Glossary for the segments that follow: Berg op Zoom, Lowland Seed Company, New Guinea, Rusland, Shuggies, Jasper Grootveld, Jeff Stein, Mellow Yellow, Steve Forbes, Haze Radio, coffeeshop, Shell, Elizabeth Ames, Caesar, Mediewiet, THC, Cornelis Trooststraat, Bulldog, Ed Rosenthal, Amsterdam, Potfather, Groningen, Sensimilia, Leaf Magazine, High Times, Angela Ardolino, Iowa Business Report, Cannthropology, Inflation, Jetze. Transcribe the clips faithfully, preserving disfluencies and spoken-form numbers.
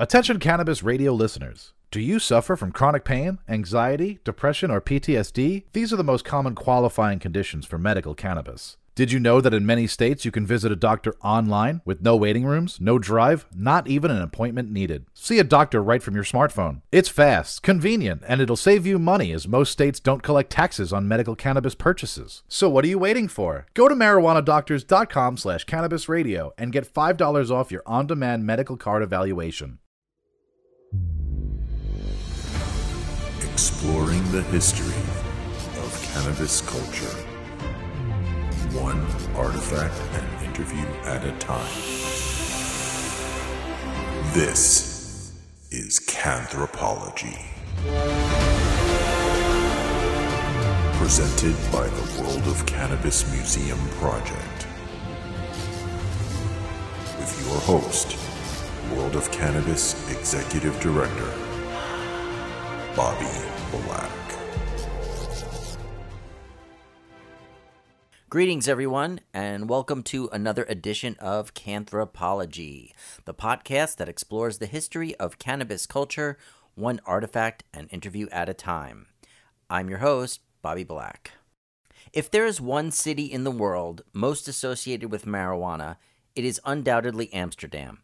Attention Cannabis Radio listeners. Do you suffer from chronic pain, anxiety, depression, or P T S D? These are the most common qualifying conditions for medical cannabis. Did you know that in many states you can visit a doctor online with no waiting rooms, no drive, not even an appointment needed? See a doctor right from your smartphone. It's fast, convenient, and it'll save you money as most states don't collect taxes on medical cannabis purchases. So what are you waiting for? Go to marijuana doctors dot com slash cannabis radio and get five dollars off your on-demand medical card evaluation. Exploring the history of cannabis culture. One artifact and interview at a time. This is Cannthropology. Presented by the World of Cannabis Museum Project. With your host, World of Cannabis Executive Director, Bobby Black. Greetings, everyone, and welcome to another edition of Cannthropology, the podcast that explores the history of cannabis culture, one artifact and interview at a time. I'm your host, Bobby Black. If there is one city in the world most associated with marijuana, it is undoubtedly Amsterdam.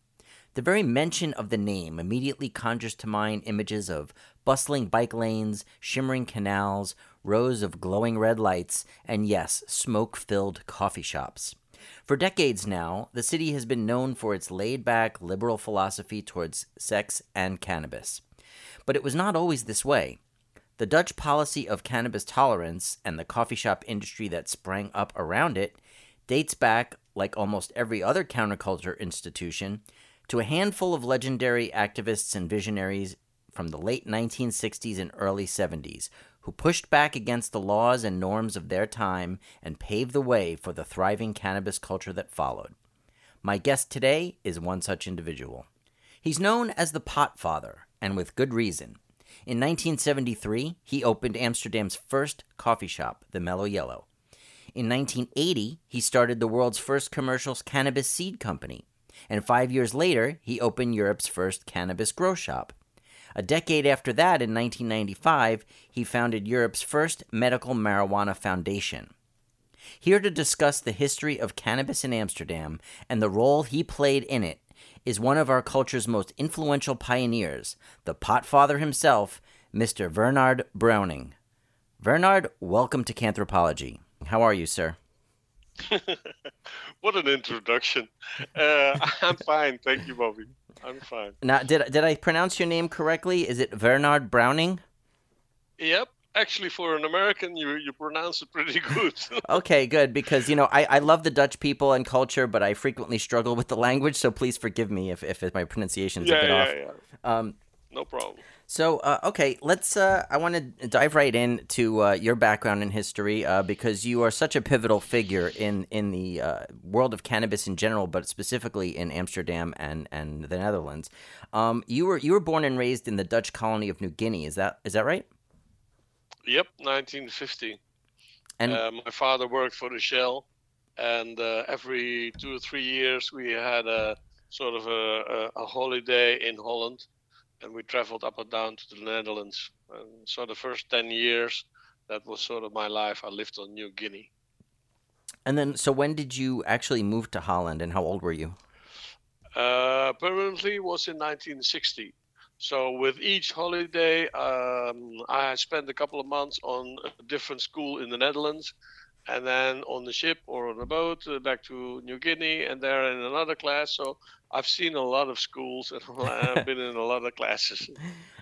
The very mention of the name immediately conjures to mind images of bustling bike lanes, shimmering canals, rows of glowing red lights, and yes, smoke-filled coffee shops. For decades now, the city has been known for its laid-back liberal philosophy towards sex and cannabis. But it was not always this way. The Dutch policy of cannabis tolerance and the coffee shop industry that sprang up around it dates back, like almost every other counterculture institution, to a handful of legendary activists and visionaries from the late nineteen sixties and early seventies, who pushed back against the laws and norms of their time and paved the way for the thriving cannabis culture that followed. My guest today is one such individual. He's known as the Pot Father, and with good reason. In nineteen seventy-three, he opened Amsterdam's first coffee shop, the Mellow Yellow. In nineteen eighty, he started the world's first commercial cannabis seed company. And five years later, he opened Europe's first cannabis grow shop. A decade after that, in nineteen ninety-five, he founded Europe's first medical marijuana foundation. Here to discuss the history of cannabis in Amsterdam and the role he played in it is one of our culture's most influential pioneers, the Pot Father himself, Mister Wernard Bruining. Wernard, welcome to Cannthropology. How are you, sir? What an introduction. Uh, I'm fine. Thank you, Bobby. I'm fine. Now, did did I pronounce your name correctly? Is it Wernard Bruining? Yep. Actually, for an American, you you pronounce it pretty good. Okay, good, because you know I, I love the Dutch people and culture, but I frequently struggle with the language. So please forgive me if if my pronunciation's yeah, a bit yeah, off. Yeah. Um, no problem. So, uh, okay, let's. Uh, I want to dive right into uh, your background and history uh, because you are such a pivotal figure in in the uh, world of cannabis in general, but specifically in Amsterdam and, and the Netherlands. Um, you were you were born and raised in the Dutch colony of New Guinea. Is that is that right? Yep, nineteen fifty. And uh, my father worked for the Shell, and uh, every two or three years we had a sort of a, a, a holiday in Holland. And we traveled up and down to the Netherlands. And so the first ten years, that was sort of my life. I lived on New Guinea. And then, so when did you actually move to Holland and how old were you? Uh, permanently was in nineteen sixty. So with each holiday, um, I spent a couple of months on a different school in the Netherlands. And then on the ship or on a boat uh, back to New Guinea, and there in another class. So I've seen a lot of schools and I've been in a lot of classes.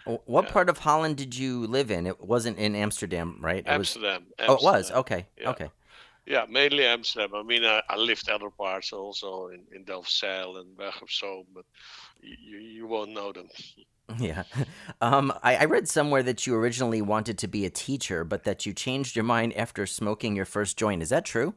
What yeah. part of Holland did you live in? It wasn't in Amsterdam, right? It Amsterdam, was... Amsterdam. Oh, it was. Okay. Yeah. Okay. Yeah, mainly Amsterdam. I mean, I, I lived other parts also in, in Delfzijl and Berg op Zoom, but you, you won't know them. Yeah. Um, I, I read somewhere that you originally wanted to be a teacher, but that you changed your mind after smoking your first joint. Is that true?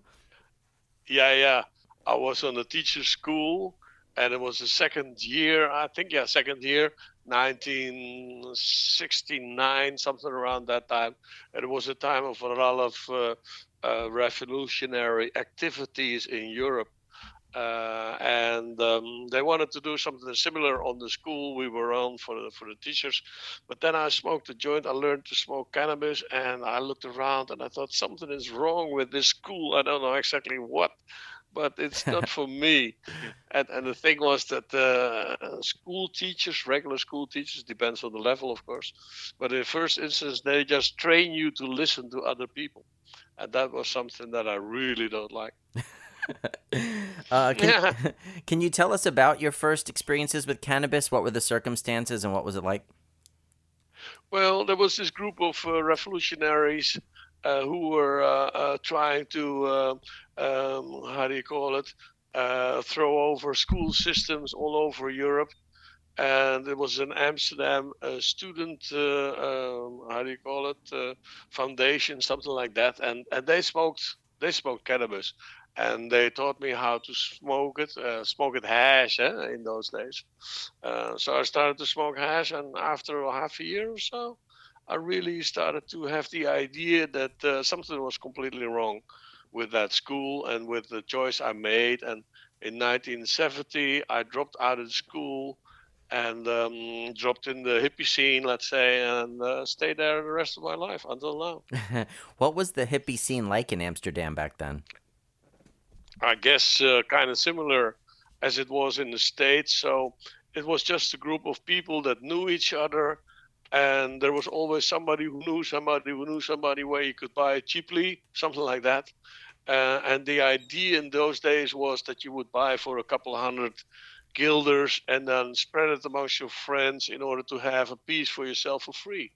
Yeah, yeah. I was on the teacher's school, and it was the second year, I think, yeah, second year, nineteen sixty-nine, something around that time. And it was a time of a lot of uh, uh, revolutionary activities in Europe. Uh, and um, they wanted to do something similar on the school we were on for the, for the teachers. But then I smoked a joint. I learned to smoke cannabis, and I looked around and I thought something is wrong with this school. I don't know exactly what, but it's not for me. And, and the thing was that uh, school teachers, regular school teachers, depends on the level, of course. But in the first instance, they just train you to listen to other people. And that was something that I really don't like. uh, can, yeah. Can you tell us about your first experiences with cannabis? What were the circumstances and what was it like? Well, there was this group of uh, revolutionaries uh, who were uh, uh, trying to, uh, um, how do you call it, uh, throw over school systems all over Europe. And it was an Amsterdam uh, student, uh, uh, how do you call it, uh, foundation, something like that. And, and they smoked, they smoked cannabis. And they taught me how to smoke it, uh, smoke it hash eh, in those days. Uh, so I started to smoke hash, and after a half a year or so, I really started to have the idea that uh, something was completely wrong with that school and with the choice I made. And in nineteen seventy, I dropped out of school and um, dropped in the hippie scene, let's say, and uh, stayed there the rest of my life until now. What was the hippie scene like in Amsterdam back then? I guess uh, kind of similar as it was in the States. So it was just a group of people that knew each other, and there was always somebody who knew somebody who knew somebody where you could buy it cheaply, something like that. Uh, and the idea in those days was that you would buy for a couple hundred guilders and then spread it amongst your friends in order to have a piece for yourself for free.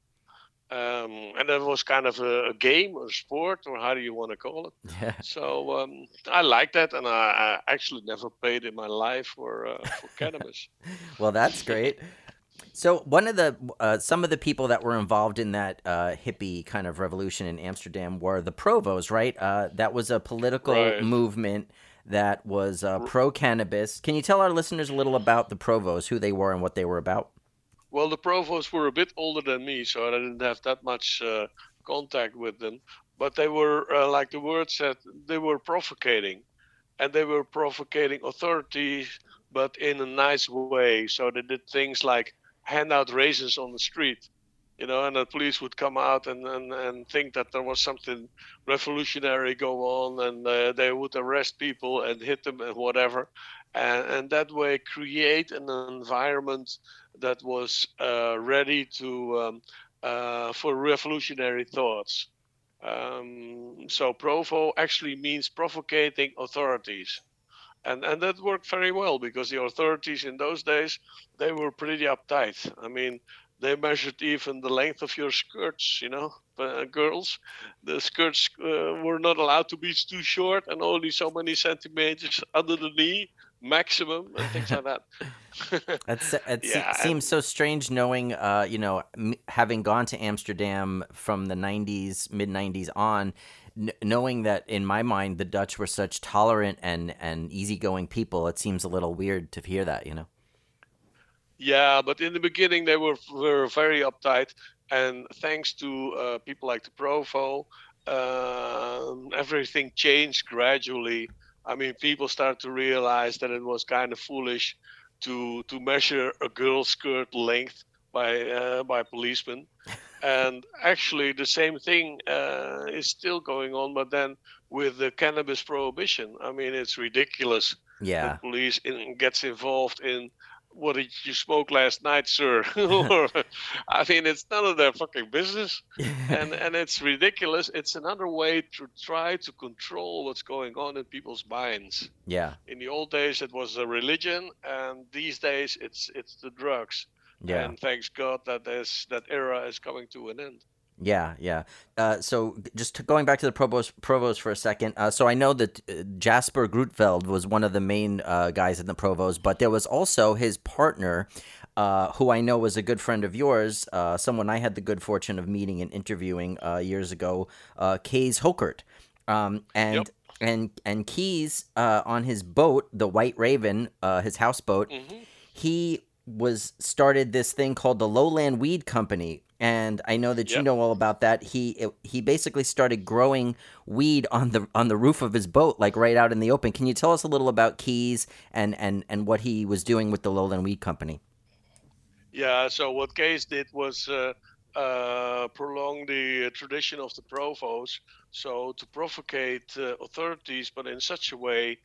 Um, and that was kind of a, a game or sport, or how do you want to call it? Yeah. So um, I like that, and I, I actually never paid in my life for, uh, for cannabis. Well, that's great. So one of the uh, some of the people that were involved in that uh, hippie kind of revolution in Amsterdam were the Provos, right? Uh, that was a political right. movement that was uh, pro-cannabis. Can you tell our listeners a little about the Provos, who they were and what they were about? Well, the Provos were a bit older than me, so I didn't have that much uh, contact with them. But they were, uh, like the word said, they were provocating. And they were provocating authorities, but in a nice way. So they did things like hand out raisins on the street, you know, and the police would come out and, and, and think that there was something revolutionary go on, and uh, they would arrest people and hit them and whatever. And, and that way create an environment that was uh, ready to um, uh, for revolutionary thoughts. Um, so Provo actually means provocating authorities. And and that worked very well, because the authorities in those days, they were pretty uptight. I mean, they measured even the length of your skirts, you know, uh, girls. The skirts uh, were not allowed to be too short, and only so many centimeters under the knee. Maximum and things like that. That's, it yeah, se- seems so strange, knowing, uh, you know, m- having gone to Amsterdam from the nineties, mid nineties on, n- knowing that in my mind the Dutch were such tolerant and and easygoing people. It seems a little weird to hear that, you know. Yeah, but in the beginning they were were very uptight, and thanks to uh, people like the Provo, uh, everything changed gradually. I mean, people start to realize that it was kind of foolish to to measure a girl's skirt length by uh, by policemen. And actually, the same thing uh, is still going on, but then with the cannabis prohibition. I mean, it's ridiculous. Yeah, the police in, gets involved in, what did you smoke last night, sir? I mean, it's none of their fucking business. And and it's ridiculous. It's another way to try to control what's going on in people's minds. Yeah. In the old days, it was a religion. And these days, it's it's the drugs. Yeah. And thanks God that there's, that era is coming to an end. Yeah, yeah. Uh, so just going back to the Provos, Provos for a second. Uh, so I know that uh, Jasper Grootveld was one of the main uh, guys in the Provos, but there was also his partner, uh, who I know was a good friend of yours, uh, someone I had the good fortune of meeting and interviewing uh, years ago, uh, Kees Hoekert. Um, and, yep. and and Kees, uh, on his boat, the White Raven, uh, his houseboat, mm-hmm. he was started this thing called the Lowland Weed Company, and I know that yep. you know all about that. He it, he basically started growing weed on the on the roof of his boat, like right out in the open. Can you tell us a little about Kees and and and what he was doing with the Lowland Weed Company? Yeah, so what Kees did was uh, uh, prolong the tradition of the Provos, so to provocate uh, authorities, but in such a way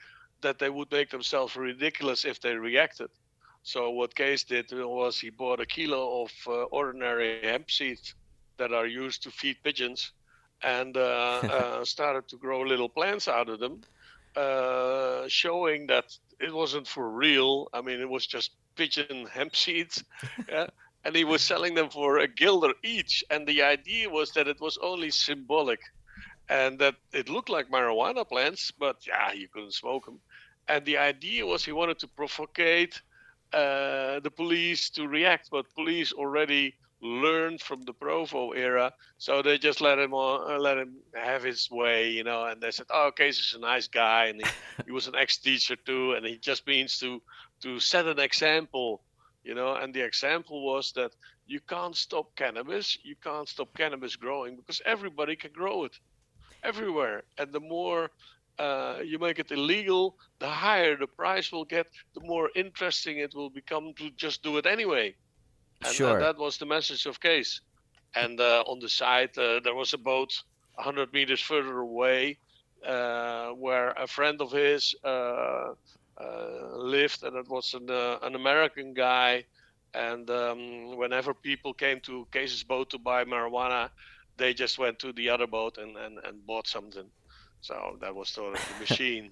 that they would make themselves ridiculous if they reacted. So what Kees did was he bought a kilo of uh, ordinary hemp seeds that are used to feed pigeons, and uh, uh, started to grow little plants out of them, uh, showing that it wasn't for real. I mean, it was just pigeon hemp seeds. Yeah? And he was selling them for a guilder each. And the idea was that it was only symbolic and that it looked like marijuana plants, but yeah, you couldn't smoke them. And the idea was he wanted to provocate Uh, the police to react, but police already learned from the Provo era, so they just let him on, uh, let him have his way, you know. And they said, "Oh, Kees is a nice guy, and he, he was an ex-teacher too, and he just means to to set an example, you know." And the example was that you can't stop cannabis, you can't stop cannabis growing because everybody can grow it everywhere, and the more Uh, you make it illegal, the higher the price will get, the more interesting it will become to just do it anyway. And sure. uh, that was the message of Kees. And uh, on the side, uh, there was a boat one hundred meters further away uh, where a friend of his uh, uh, lived, and it was an, uh, an American guy. And um, whenever people came to Kees's boat to buy marijuana, they just went to the other boat and, and, and bought something. So that was sort of the machine.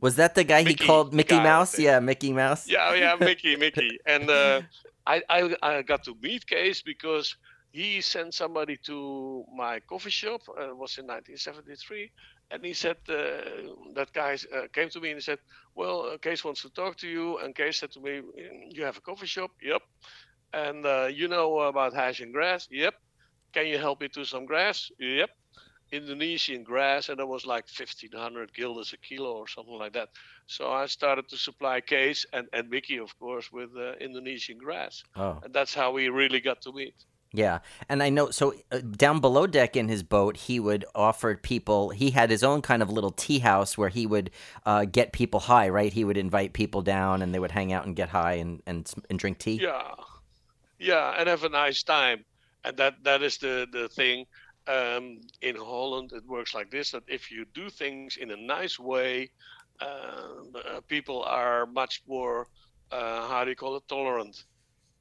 Was that the guy Mickey, he called Mickey guy, Mouse? Yeah, Mickey Mouse. Yeah, yeah, Mickey, Mickey. And uh, I, I I got to meet Kees because he sent somebody to my coffee shop. Uh, it was in nineteen seventy-three. And he said, uh, that guy uh, came to me and he said, well, Kees wants to talk to you. And Kees said to me, you have a coffee shop? Yep. And uh, you know about hash and grass? Yep. Can you help me to some grass? Yep. Indonesian grass, and it was like fifteen hundred guilders a kilo or something like that. So I started to supply Kees and, and Mickey, of course, with uh, Indonesian grass. Oh. And that's how we really got to meet. Yeah. And I know, so uh, down below deck in his boat, he would offer people, he had his own kind of little tea house where he would uh, get people high, right? He would invite people down and they would hang out and get high and, and, and drink tea. Yeah. Yeah. And have a nice time. And that, that is the, the thing. Um, in Holland, it works like this, that if you do things in a nice way, uh, people are much more, uh, how do you call it, tolerant.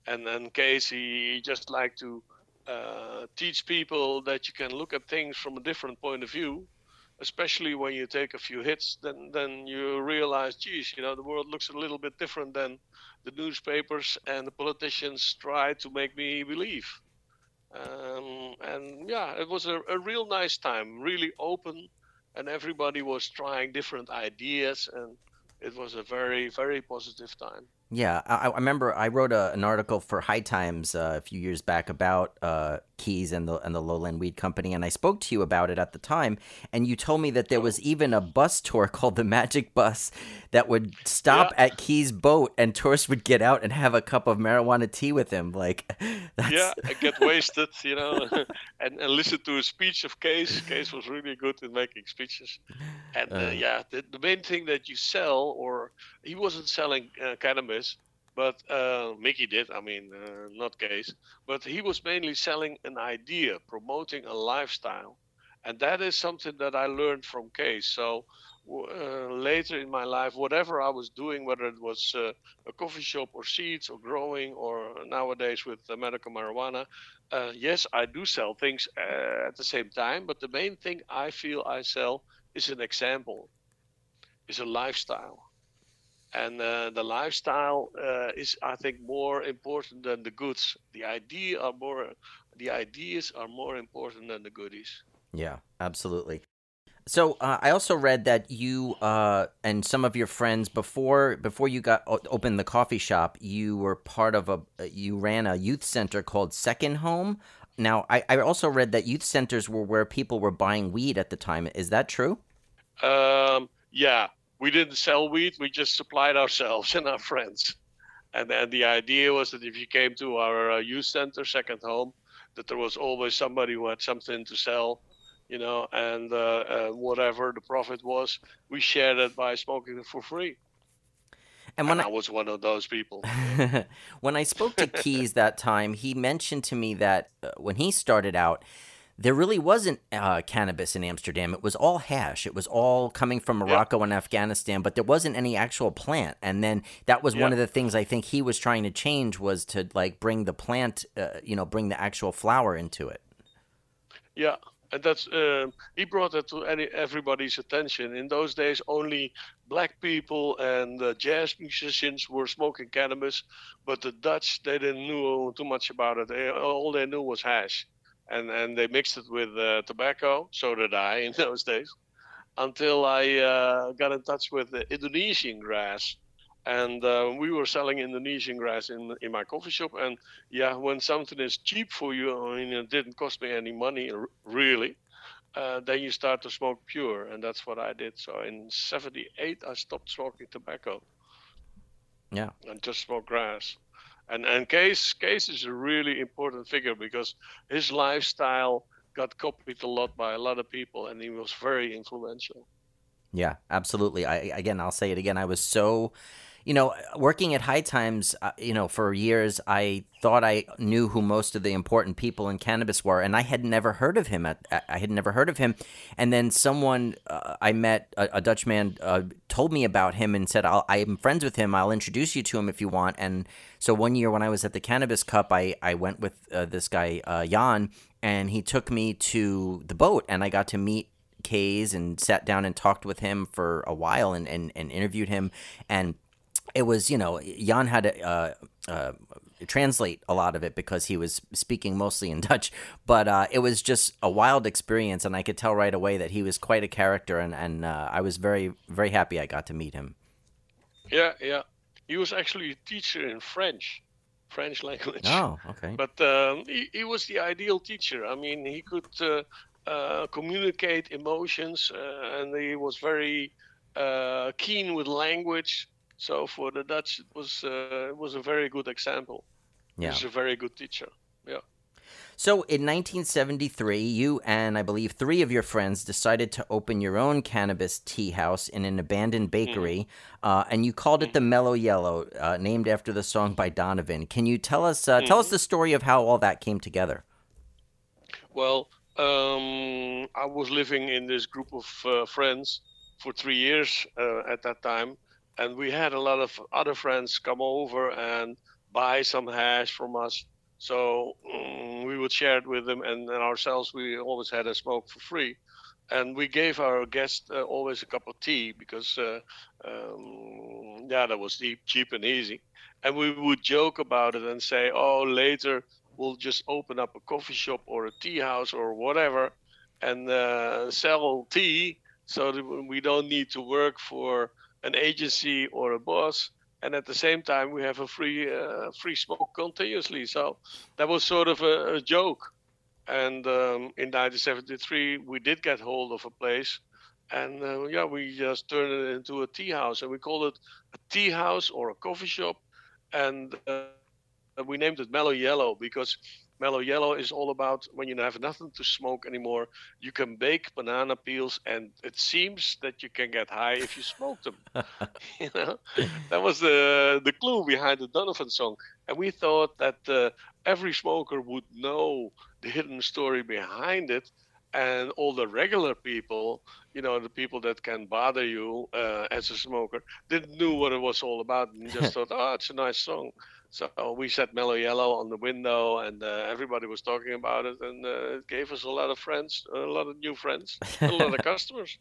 And then Kees, he just like to uh, teach people that you can look at things from a different point of view, especially when you take a few hits, then, then you realize, geez, you know, the world looks a little bit different than the newspapers and the politicians try to make me believe. Um, and yeah, it was a, a real nice time, really open, and everybody was trying different ideas, and it was a very, very positive time. Yeah, I, I remember I wrote a, an article for High Times uh, a few years back about uh, Kees and the and the Lowland Weed Company, and I spoke to you about it at the time, and you told me that there was even a bus tour called the Magic Bus that would stop yeah. at Kees' boat, and tourists would get out and have a cup of marijuana tea with him. Like, that's... yeah, and get wasted, you know, and, and listen to a speech of Kees. Kees was really good in making speeches, and uh, uh, yeah, the, the main thing that you sell, or he wasn't selling uh, cannabis. But uh, Mickey did, I mean, uh, not Kees. But he was mainly selling an idea, promoting a lifestyle. And that is something that I learned from Kees. So uh, later in my life, whatever I was doing, whether it was uh, a coffee shop or seeds or growing or nowadays with uh, medical marijuana, uh, yes, I do sell things uh, at the same time. But the main thing I feel I sell is an example, is a lifestyle. And uh, the lifestyle uh, is, I think, more important than the goods. The idea are more, the ideas are more important than the goodies. Yeah, absolutely. So uh, I also read that you uh, and some of your friends before before you got opened the coffee shop, you were part of a you ran a youth center called Second Home. Now I, I also read that youth centers were where people were buying weed at the time. Is that true? Um, yeah. We didn't sell weed, we just supplied ourselves and our friends. And, and the idea was that if you came to our uh, youth center, Second Home, that there was always somebody who had something to sell, you know, and uh, uh, whatever the profit was, we shared it by smoking it for free. And, when and I, I was one of those people. When I spoke to Kees that time, he mentioned to me that uh, when he started out, there really wasn't uh, cannabis in Amsterdam. It was all hash. It was all coming from Morocco, yeah, and Afghanistan, but there wasn't any actual plant. And then that was, yeah, one of the things I think he was trying to change was to, like, bring the plant, uh, you know, bring the actual flower into it. Yeah, and that's uh, he brought that to any, everybody's attention. In those days, only black people and uh, jazz musicians were smoking cannabis, but the Dutch, they didn't know too much about it. They, all they knew was hash. And and they mixed it with uh, tobacco, so did I in those days, until I uh, got in touch with the Indonesian grass. And uh, we were selling Indonesian grass in in my coffee shop. And yeah, when something is cheap for you, I mean, it didn't cost me any money, really, uh, then you start to smoke pure. And that's what I did. So in seventy-eight, I stopped smoking tobacco. Yeah. And just smoked grass. And and Kees, Kees is a really important figure because his lifestyle got copied a lot by a lot of people, and he was very influential. Yeah, absolutely. I again, I'll say it again. I was so, you know, working at High Times, uh, you know, for years, I thought I knew who most of the important people in cannabis were, and I had never heard of him. At, I had never heard of him. And then someone uh, I met, a, a Dutch man, uh, told me about him and said, I'll, I'm friends with him. I'll introduce you to him if you want. And so one year when I was at the Cannabis Cup, I, I went with uh, this guy, uh, Jan, and he took me to the boat, and I got to meet Kees and sat down and talked with him for a while and, and, and interviewed him. And it was, you know, Jan had to uh, uh, translate a lot of it because he was speaking mostly in Dutch, but uh, it was just a wild experience, and I could tell right away that he was quite a character, and, and uh, I was very, very happy I got to meet him. Yeah, yeah. He was actually a teacher in French, French language. Oh, okay. But um, he, he was the ideal teacher. I mean, he could uh, uh, communicate emotions, uh, and he was very uh, keen with language. So for the Dutch, it was uh, it was a very good example. Yeah. He was a very good teacher. Yeah. So in nineteen seventy-three, you and I believe three of your friends decided to open your own cannabis tea house in an abandoned bakery, mm-hmm. uh, and you called it the Mellow Yellow, uh, named after the song by Donovan. Can you tell us uh, mm-hmm. tell us the story of how all that came together? Well, um, I was living in this group of uh, friends for three years uh, at that time. And we had a lot of other friends come over and buy some hash from us. So um, we would share it with them. And, and ourselves, we always had a smoke for free. And we gave our guests uh, always a cup of tea because, uh, um, yeah, that was deep, cheap and easy. And we would joke about it and say, oh, later we'll just open up a coffee shop or a tea house or whatever and uh, sell tea so that we don't need to work for an agency or a boss, and at the same time we have a free uh, free smoke continuously. So that was sort of a, a joke. And um, in nineteen seventy-three we did get hold of a place, and uh, yeah, we just turned it into a tea house, and we called it a tea house or a coffee shop, and uh, we named it Mellow Yellow because Mellow Yellow is all about when you have nothing to smoke anymore, you can bake banana peels, and it seems that you can get high if you smoke them. You know, that was the the clue behind the Donovan song. And we thought that uh, every smoker would know the hidden story behind it, and all the regular people, you know, the people that can bother you uh, as a smoker, didn't know what it was all about and just thought, oh, it's a nice song. So we set Mellow Yellow on the window, and uh, everybody was talking about it, and uh, it gave us a lot of friends, a lot of new friends, a lot of customers.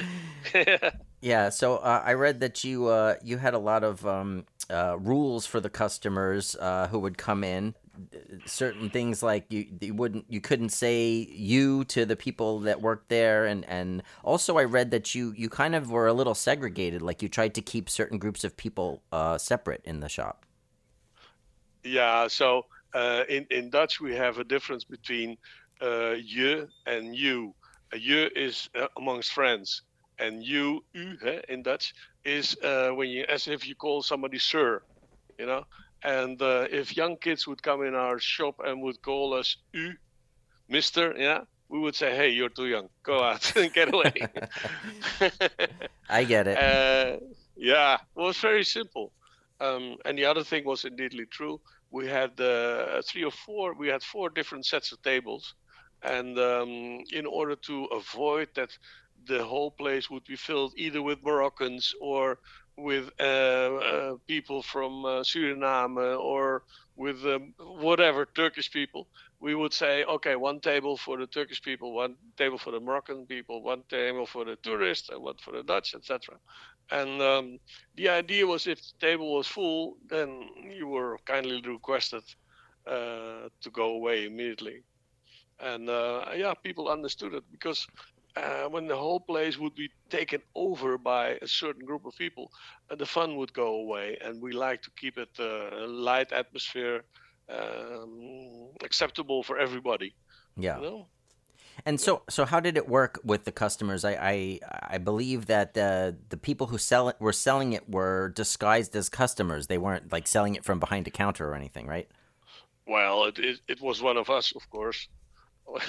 Yeah. So uh, I read that you uh, you had a lot of um, uh, rules for the customers uh, who would come in. Certain things like you, you wouldn't, you couldn't say you to the people that worked there, and and also I read that you you kind of were a little segregated, like you tried to keep certain groups of people uh, separate in the shop. Yeah, so uh, in, in Dutch we have a difference between uh, je and you. Uh, je is uh, amongst friends, and you, u, hè, in Dutch, is uh, when you, as if you call somebody sir, you know. And uh, if young kids would come in our shop and would call us u, mister, yeah, we would say, hey, you're too young. Go out and get away. I get it. Uh, yeah, well, it's very simple. Um, and the other thing was indeedly true. We had uh, three or four, we had four different sets of tables. And um, in order to avoid that the whole place would be filled either with Moroccans or with uh, uh, people from uh, Suriname or with um, whatever, Turkish people, we would say, okay, one table for the Turkish people, one table for the Moroccan people, one table for the tourists, and one for the Dutch, et cetera. And um, the idea was if the table was full, then you were kindly requested uh, to go away immediately. And uh, yeah, people understood it because uh, when the whole place would be taken over by a certain group of people, uh, the fun would go away. And we like to keep it uh, a light atmosphere, um, acceptable for everybody. Yeah. You know? And so, so how did it work with the customers? I, I, I believe that uh, the people who sell it were selling it were disguised as customers. They weren't like selling it from behind a counter or anything, right? Well, it it, it was one of us, of course.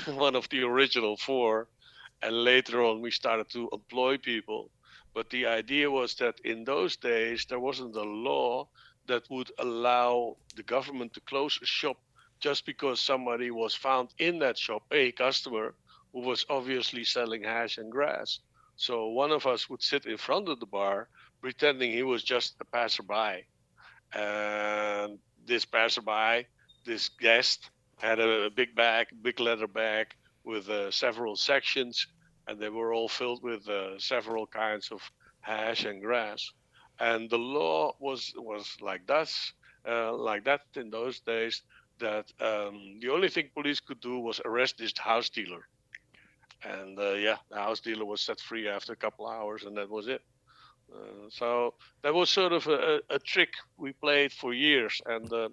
One of the original four, and later on we started to employ people. But the idea was that in those days there wasn't a law that would allow the government to close a shop just because somebody was found in that shop, a customer who was obviously selling hash and grass. So one of us would sit in front of the bar pretending he was just a passerby, and this passerby, this guest, had a big bag, big leather bag with uh, several sections, and they were all filled with uh, several kinds of hash and grass. And the law was was like that, uh, like that in those days. That um, the only thing police could do was arrest this house dealer, and uh, yeah, the house dealer was set free after a couple hours, and that was it. Uh, so that was sort of a, a trick we played for years, and. Uh,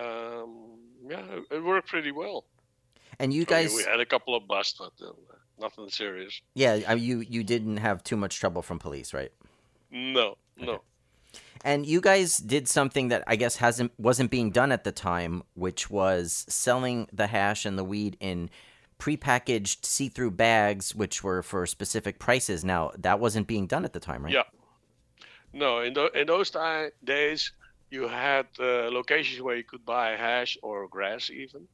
Um, yeah, it worked pretty well. And you guys... I mean, we had a couple of busts, but uh, nothing serious. Yeah, you, you didn't have too much trouble from police, right? No, no. Okay. And you guys did something that I guess hasn't wasn't being done at the time, which was selling the hash and the weed in prepackaged see-through bags, which were for specific prices. Now, that wasn't being done at the time, right? Yeah. No, in, th- in those th- days... You had uh, locations where you could buy hash or grass even,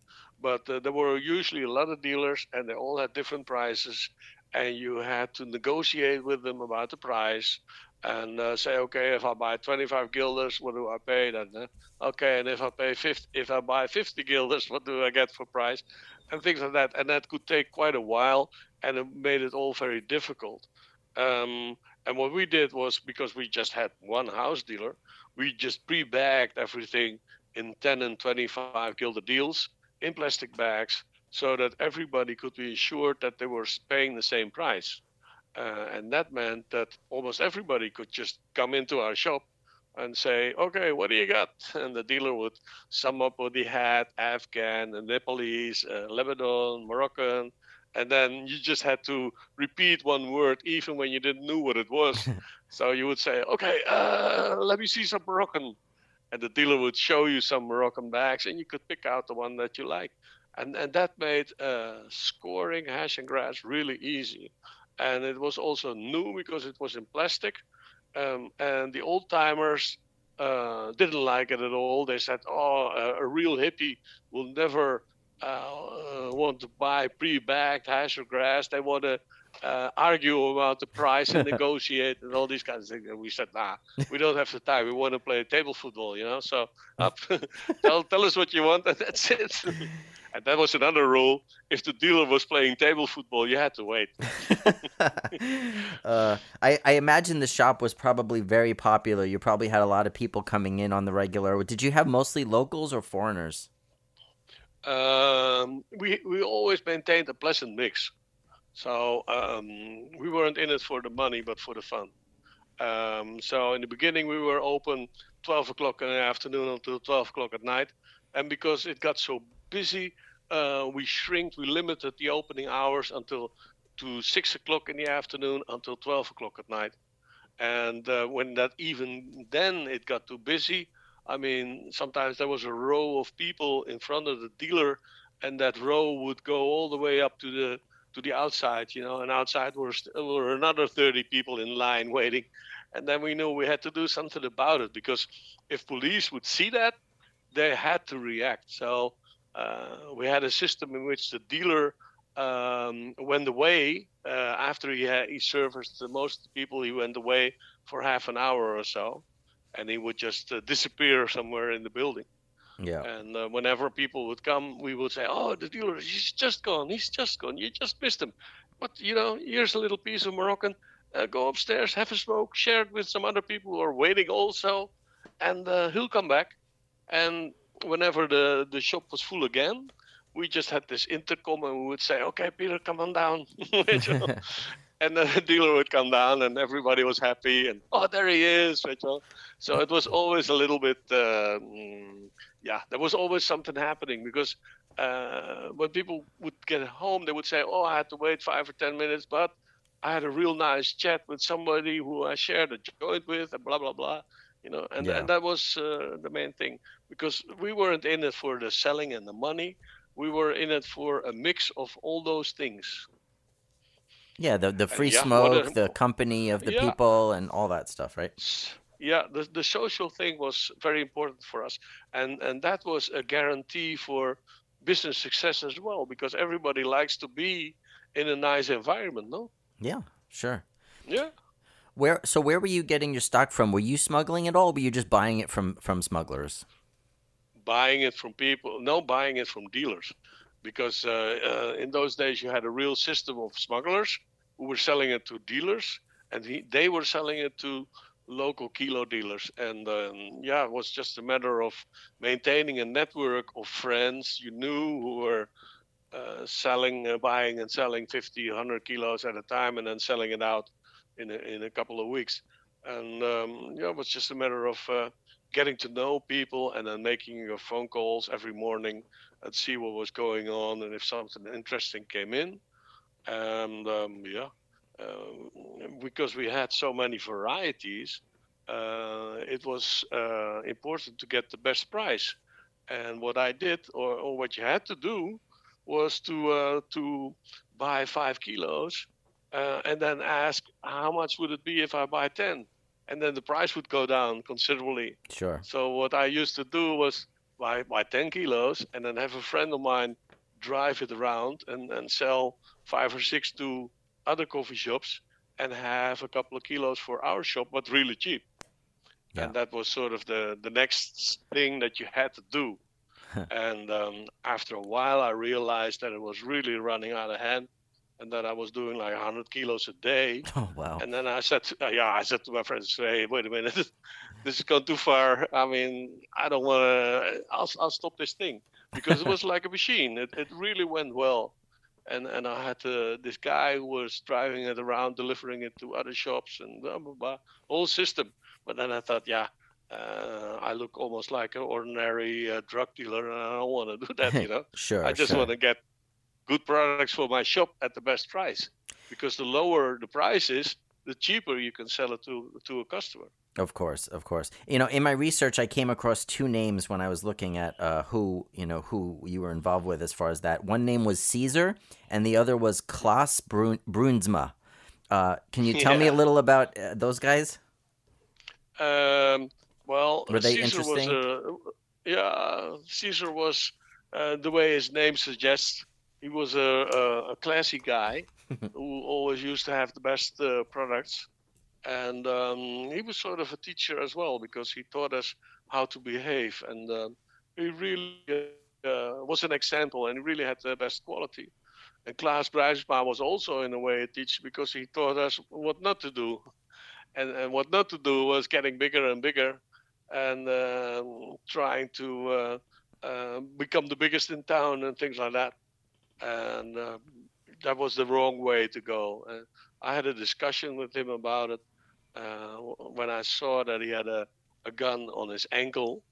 but uh, there were usually a lot of dealers and they all had different prices, and you had to negotiate with them about the price and uh, say, okay, if I buy twenty-five guilders, what do I pay then? Uh, okay, and if I pay fifty, if I buy fifty guilders, what do I get for price? And things like that. And that could take quite a while, and it made it all very difficult. Um, and what we did was, because we just had one house dealer, we just pre-bagged everything in ten and twenty-five guilder deals in plastic bags so that everybody could be assured that they were paying the same price. Uh, and that meant that almost everybody could just come into our shop and say, okay, what do you got? And the dealer would sum up what he had, Afghan, and Nepalese, uh, Lebanon, Moroccan. And then you just had to repeat one word, even when you didn't know what it was. So you would say, okay, uh, let me see some Moroccan. And the dealer would show you some Moroccan bags, and you could pick out the one that you like. And and that made uh, scoring hash and grass really easy. And it was also new because it was in plastic. Um, and the old-timers uh, didn't like it at all. They said, oh, a, a real hippie will never... Uh, want to buy pre-bagged hash or grass. They want to uh, argue about the price and negotiate and all these kinds of things. And we said, nah, we don't have the time. We want to play table football, you know. So up, tell, tell us what you want, and that's it. And that was another rule. If the dealer was playing table football, you had to wait. uh, I, I imagine the shop was probably very popular. You probably had a lot of people coming in on the regular. Did you have mostly locals or foreigners? Um, we we always maintained a pleasant mix, so um, we weren't in it for the money, but for the fun. Um, so in the beginning, we were open twelve o'clock in the afternoon until twelve o'clock at night, and because it got so busy, uh, we shrinked, we limited the opening hours until to six o'clock in the afternoon until twelve o'clock at night. And uh, when that even then it got too busy, I mean, sometimes there was a row of people in front of the dealer and that row would go all the way up to the to the outside, you know, and outside were, st- were another thirty people in line waiting. And then we knew we had to do something about it, because if police would see that, they had to react. So uh, we had a system in which the dealer um, went away. Uh, after he, ha- he serviced the most people, he went away for half an hour or so, and he would just uh, disappear somewhere in the building. Yeah. And uh, whenever people would come, we would say, "Oh, the dealer, he's just gone. He's just gone. You just missed him. But, you know, here's a little piece of Moroccan. Uh, go upstairs, have a smoke, share it with some other people who are waiting also, and uh, he'll come back." And whenever the, the shop was full again, we just had this intercom and we would say, "Okay, Peter, come on down." And then the dealer would come down and everybody was happy and, "Oh, there he is." So it was always a little bit, uh, yeah, there was always something happening, because uh, when people would get home, they would say, "Oh, I had to wait five or ten minutes, but I had a real nice chat with somebody who I shared a joint with," and blah, blah, blah, you know. And, yeah. and that was uh, the main thing, because we weren't in it for the selling and the money. We were in it for a mix of all those things. Yeah, the, the free and, yeah, smoke, a, the company of the yeah. people and all that stuff, right? Yeah, the, the social thing was very important for us. And, and that was a guarantee for business success as well, because everybody likes to be in a nice environment, no? Yeah, sure. Yeah. Where so where were you getting your stock from? Were you smuggling it all, or were you just buying it from, from smugglers? Buying it from people. No, buying it from dealers. Because uh, uh, in those days you had a real system of smugglers who were selling it to dealers, and he, they were selling it to local kilo dealers. And um, yeah, it was just a matter of maintaining a network of friends you knew who were Uh, selling, uh, buying and selling fifty, one hundred kilos at a time, and then selling it out in a, in a couple of weeks. And um, yeah, it was just a matter of uh, getting to know people and then making your phone calls every morning and see what was going on and if something interesting came in. And um, yeah, uh, because we had so many varieties, uh, it was uh, important to get the best price. And what I did, or, or what you had to do, was to uh, to buy five kilos uh, and then ask, how much would it be if I buy ten? And then the price would go down considerably. Sure. So what I used to do was buy, buy ten kilos and then have a friend of mine drive it around and, and sell five or six to other coffee shops and have a couple of kilos for our shop, but really cheap. Yeah. And that was sort of the, the next thing that you had to do. And um, after a while, I realized that it was really running out of hand, and that I was doing like one hundred kilos a day. Oh, wow. And then I said, to, uh, yeah, I said to my friends, "Hey, wait a minute, this has gone too far. I mean, I don't want to. I'll, I'll stop this thing," because it was like a machine. It it really went well, and and I had to, this guy who was driving it around, delivering it to other shops, and blah blah blah, whole system. But then I thought, yeah. Uh, I look almost like an ordinary uh, drug dealer, and I don't want to do that, you know. sure, I just sure. want to get good products for my shop at the best price, because the lower the price is, the cheaper you can sell it to to a customer. Of course, of course. You know, in my research, I came across two names when I was looking at uh, who you know who you were involved with as far as that. One name was Caesar, and the other was Klaas Brun- Bruinsma. Uh, can you tell yeah. me a little about uh, those guys? Um. Well, Were they Caesar was a, yeah, Caesar was, uh, the way his name suggests, he was a, a, a classy guy who always used to have the best uh, products. And um, he was sort of a teacher as well, because he taught us how to behave. And um, he really uh, was an example, and he really had the best quality. And Klaas Bruinsma was also, in a way, a teacher, because he taught us what not to do. And, and what not to do was getting bigger and bigger, and uh, trying to uh, uh, become the biggest in town and things like that. And uh, that was the wrong way to go. Uh, I had a discussion with him about it uh, when I saw that he had a, a gun on his ankle.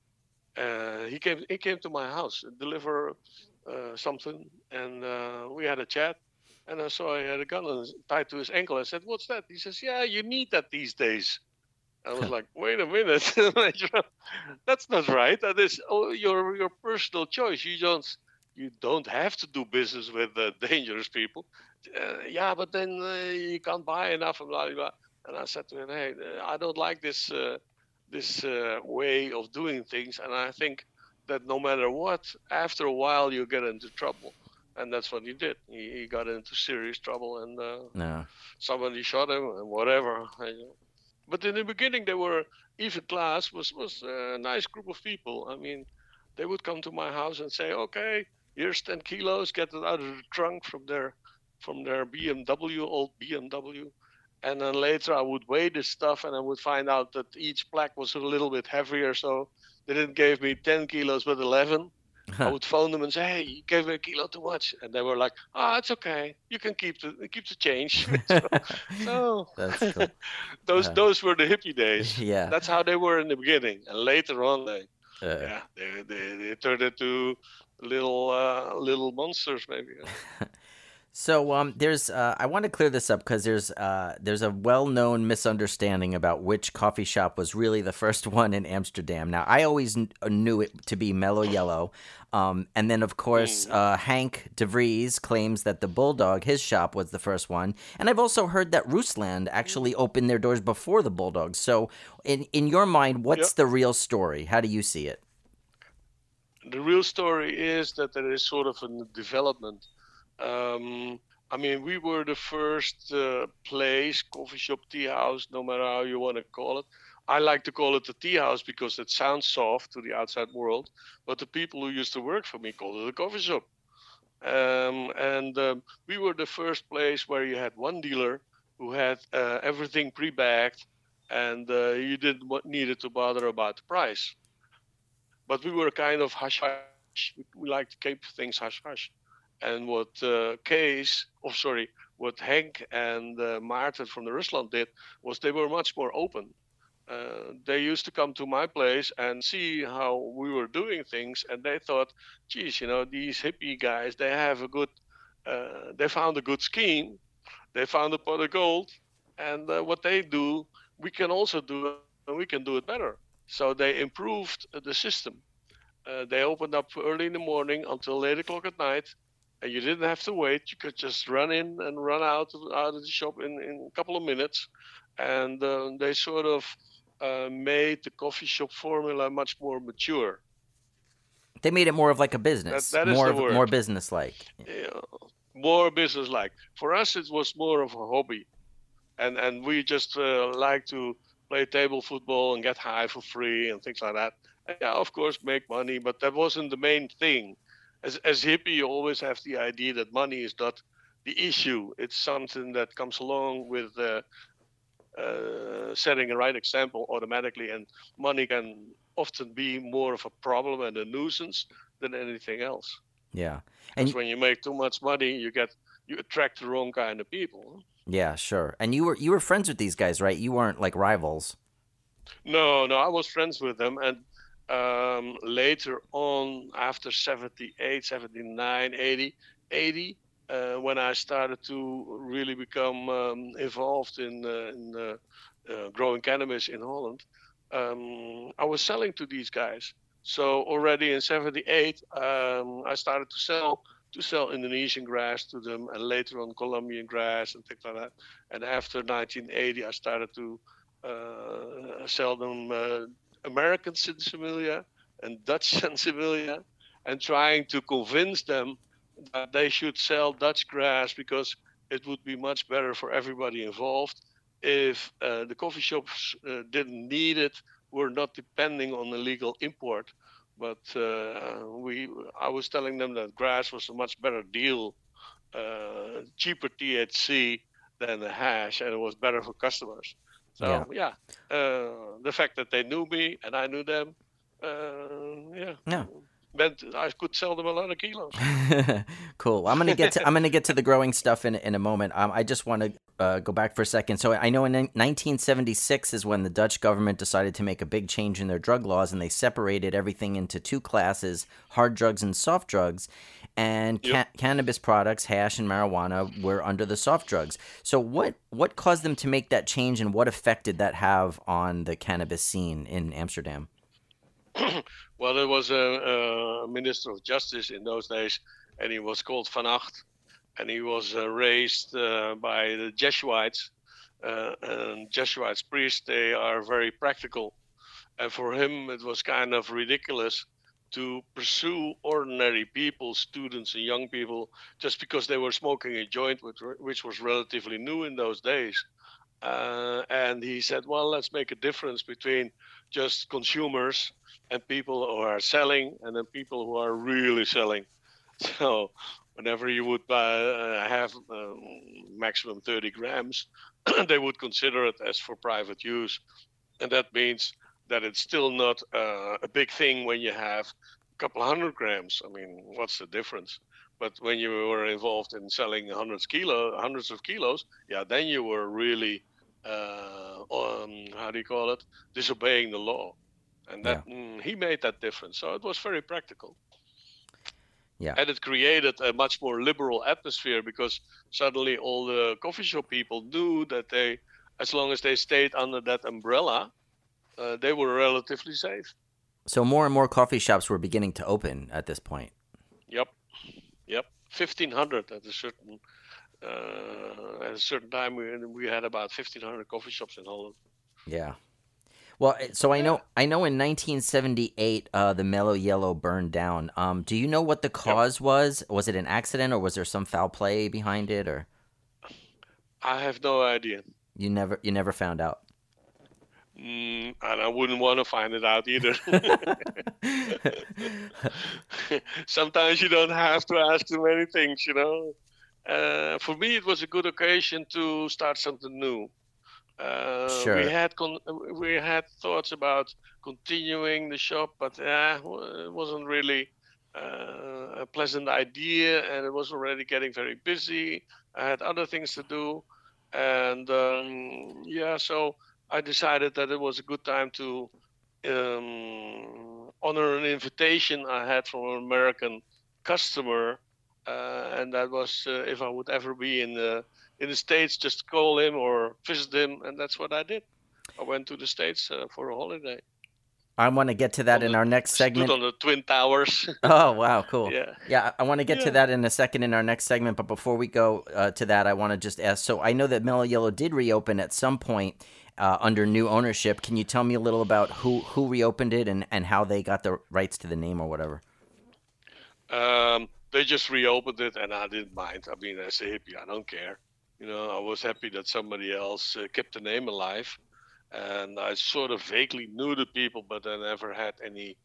Uh, he came he came to my house to deliver uh, something, and uh, we had a chat. And I saw he had a gun tied to his ankle. I said, "What's that?" He says, "Yeah, you need that these days." I was like, "Wait a minute, that's not right. That is your your personal choice. You don't you don't have to do business with uh, dangerous people. Uh, yeah, but then uh, you can't buy enough and blah, blah, blah. And I said to him, hey, I don't like this uh, this uh, way of doing things. And I think that no matter what, after a while you get into trouble. And that's what he did. He, he got into serious trouble, and uh, no. somebody shot him and whatever. But in the beginning, they were, even Klaas was, was a nice group of people. I mean, they would come to my house and say, okay, here's ten kilos, get it out of the trunk from their, from their B M W, old B M W. And then later I would weigh this stuff, and I would find out that each plaque was a little bit heavier. So they didn't give me ten kilos, but eleven. I would phone them and say, hey, you gave me a kilo too much. And they were like, ah, oh, it's okay. You can keep the, keep the change. so so That's cool. those yeah. those were the hippie days. Yeah. That's how they were in the beginning. And later on, they uh, yeah, they, they, they turned into little uh, little monsters, maybe. So um, there's uh, I want to clear this up, because there's uh, there's a well-known misunderstanding about which coffee shop was really the first one in Amsterdam. Now, I always kn- knew it to be Mellow Yellow. Um, and then, of course, uh, Hank DeVries claims that the Bulldog, his shop, was the first one. And I've also heard that Rusland actually opened their doors before the Bulldog. So in, in your mind, what's yep. the real story? How do you see it? The real story is that there is sort of a development. Um, I mean, we were the first uh, place, coffee shop, tea house, no matter how you want to call it. I like to call it the tea house because it sounds soft to the outside world, but the people who used to work for me called it a coffee shop. Um, and um, we were the first place where you had one dealer who had uh, everything pre-bagged, and uh, you didn't needed to bother about the price. But we were kind of hush-hush. We like to keep things hush-hush. And what uh, Kees, oh sorry, what Henk and uh, Maarten from the Rusland did was they were much more open. Uh, they used to come to my place and see how we were doing things, and they thought, geez, you know, these hippie guys, they have a good, uh, they found a good scheme, they found a pot of gold, and uh, what they do, we can also do, and we can do it better. So they improved the system. Uh, they opened up early in the morning until eight o'clock at night. And you didn't have to wait. You could just run in and run out of, out of the shop in, in a couple of minutes. And uh, they sort of uh, made the coffee shop formula much more mature. They made it more of like a business. That, that more is the word. More business-like. Yeah, more business-like. For us, it was more of a hobby. And, and we just uh, like to play table football and get high for free and things like that. And yeah, of course, make money, but that wasn't the main thing. As, as hippie, you always have the idea that money is not the issue. It's something that comes along with uh, uh, setting the right example automatically. And money can often be more of a problem and a nuisance than anything else. Yeah. And because when you make too much money, you get you attract the wrong kind of people. Yeah, sure. And you were you were friends with these guys, right? You weren't like rivals. No, no, I was friends with them. And Um, later on, after seventy-eight, seventy-nine, eighty, eighty, uh, when I started to really become um, involved in, uh, in uh, uh, growing cannabis in Holland, um, I was selling to these guys. So already in seventy-eight, um, I started to sell to sell Indonesian grass to them, and later on Colombian grass and things like that. And after nineteen eighty, I started to uh, sell them uh, American sensibilia and Dutch sensibilia, and trying to convince them that they should sell Dutch grass because it would be much better for everybody involved if uh, the coffee shops uh, didn't need it, were not depending on illegal import. But uh, we, I was telling them that grass was a much better deal, uh, cheaper T H C than the hash, and it was better for customers. So, yeah, yeah uh, the fact that they knew me and I knew them, uh, yeah, yeah, meant I could sell them a lot of kilos. Cool. I'm gonna get to I'm gonna get to the growing stuff in in a moment. Um, I just want to uh, go back for a second. So I know in nineteen seventy-six is when the Dutch government decided to make a big change in their drug laws, and they separated everything into two classes: hard drugs and soft drugs. And ca- yep. cannabis products, hash and marijuana, were under the soft drugs. So what, what caused them to make that change, and what effect did that have on the cannabis scene in Amsterdam? Well, there was a, a minister of justice in those days, and he was called Van Agt, and he was uh, raised uh, by the Jesuits. Uh, and Jesuits priests, they are very practical. And for him, it was kind of ridiculous to pursue ordinary people, students and young people, just because they were smoking a joint, which, which was relatively new in those days. Uh, and he said, well, let's make a difference between just consumers and people who are selling, and then people who are really selling. So whenever you would uh, have um, maximum thirty grams, they would consider it as for private use. And that means that it's still not uh, a big thing when you have a couple hundred grams. I mean, what's the difference? But when you were involved in selling hundreds, kilo, hundreds of kilos, yeah, then you were really, uh, um, how do you call it, disobeying the law. And that yeah. mm, he made that difference. So it was very practical. Yeah. And it created a much more liberal atmosphere, because suddenly all the coffee shop people knew that they, as long as they stayed under that umbrella, Uh, they were relatively safe. So more and more coffee shops were beginning to open at this point. Yep, yep. fifteen hundred at a certain uh, at a certain time. We we had about fifteen hundred coffee shops in Holland. Yeah. Well, so I know I know in nineteen seventy-eight uh, the Mellow Yellow burned down. Um, do you know what the cause yep. was? Was it an accident, or was there some foul play behind it? Or I have no idea. You never you never found out. Mm, and I wouldn't want to find it out either. Sometimes you don't have to ask too many things, you know. Uh, for me, it was a good occasion to start something new. Uh, sure. We had con- we had thoughts about continuing the shop, but uh, it wasn't really uh, a pleasant idea, and it was already getting very busy. I had other things to do, and um, yeah, so. I decided that it was a good time to um, honor an invitation I had from an American customer, uh, and that was uh, if I would ever be in the in the States, just call him or visit him, and that's what I did. I went to the States uh, for a holiday. I want to get to that on in the, our next segment. Stood on the Twin Towers. Oh, wow, cool. Yeah, yeah. I want to get yeah. to that in a second in our next segment, but before we go uh, to that, I want to just ask, so I know that Mellow Yellow did reopen at some point, Uh, under new ownership. Can you tell me a little about who, who reopened it and, and how they got the rights to the name or whatever? Um, they just reopened it, and I didn't mind. I mean, as a hippie, I don't care. You know, I was happy that somebody else uh, kept the name alive. And I sort of vaguely knew the people, but I never had any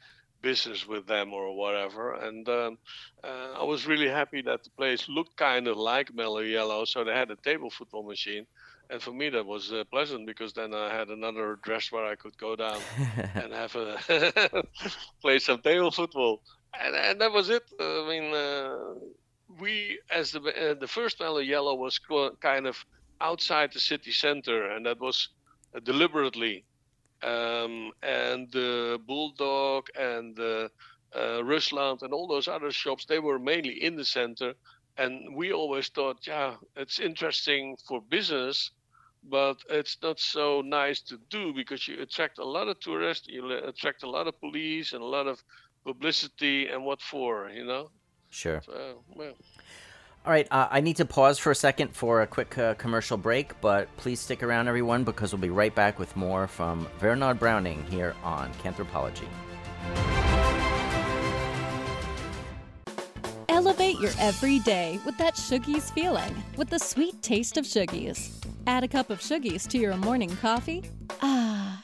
business with them or whatever. And um, uh, I was really happy that the place looked kind of like Mellow Yellow. So they had a table football machine. And for me, that was uh, pleasant, because then I had another address where I could go down and have a play some table football. And, and that was it. I mean, uh, we, as the uh, the first Mellow Yellow was co- kind of outside the city center, and that was uh, deliberately. Um, and the uh, Bulldog and uh, uh, Rusland and all those other shops, they were mainly in the center. And we always thought, yeah, it's interesting for business, but it's not so nice to do, because you attract a lot of tourists, you attract a lot of police and a lot of publicity, and what for, you know? Sure. So, well. All right, uh, I need to pause for a second for a quick uh, commercial break, but please stick around, everyone, because we'll be right back with more from Wernard Bruining here on Cannthropology. Elevate your everyday with that Shuggies feeling, with the sweet taste of Shuggies. Add a cup of Shuggies to your morning coffee. Ah,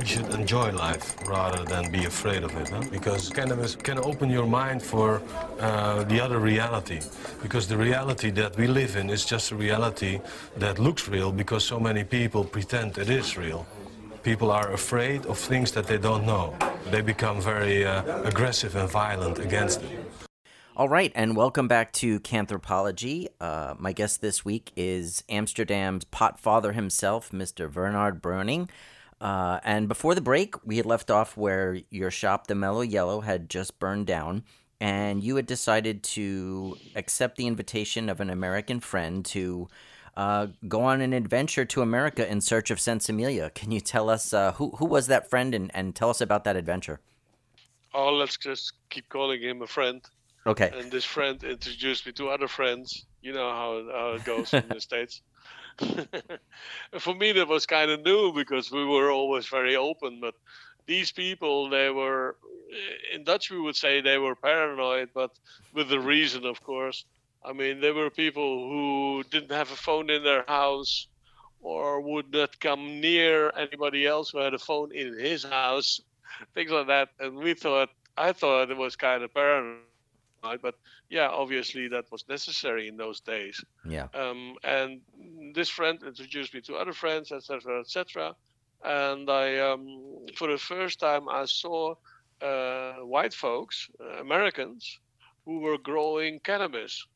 You should enjoy life rather than be afraid of it, huh? Because cannabis can open your mind for uh, the other reality. Because the reality that we live in is just a reality that looks real because so many people pretend it is real. People are afraid of things that they don't know. They become very uh, aggressive and violent against it. All right, and welcome back to Cannthropology. Uh, my guest this week is Amsterdam's pot father himself, Mister Wernard Bruining. Uh, and before the break, we had left off where your shop, the Mellow Yellow, had just burned down, and you had decided to accept the invitation of an American friend to uh, go on an adventure to America in search of Sensimilia. Can you tell us uh, who, who was that friend, and, and tell us about that adventure? Oh, let's just keep calling him a friend. Okay. And this friend introduced me to other friends. You know how, how it goes in the States. For me, that was kind of new because we were always very open. But these people, they were, in Dutch we would say they were paranoid, but with a reason, of course. I mean, there were people who didn't have a phone in their house or would not come near anybody else who had a phone in his house, things like that. And we thought, I thought it was kind of paranoid. But yeah, obviously that was necessary in those days. Yeah. Um, and this friend introduced me to other friends, et cetera, et cetera. And I, um, for the first time, I saw uh, white folks, uh, Americans, who were growing cannabis,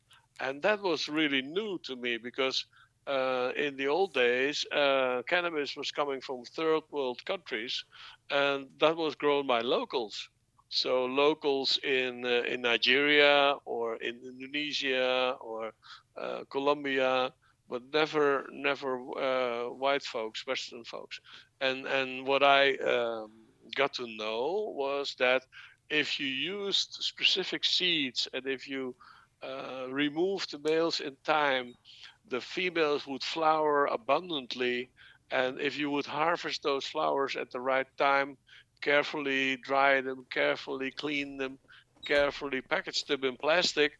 and that was really new to me because uh, in the old days, uh, cannabis was coming from third world countries, and that was grown by locals. So locals in uh, in Nigeria or in Indonesia or uh, Colombia, but never never uh, white folks, Western folks. And and what I um, got to know was that if you used specific seeds and if you uh, removed the males in time, the females would flower abundantly. And if you would harvest those flowers at the right time, carefully dry them, carefully clean them, carefully package them in plastic,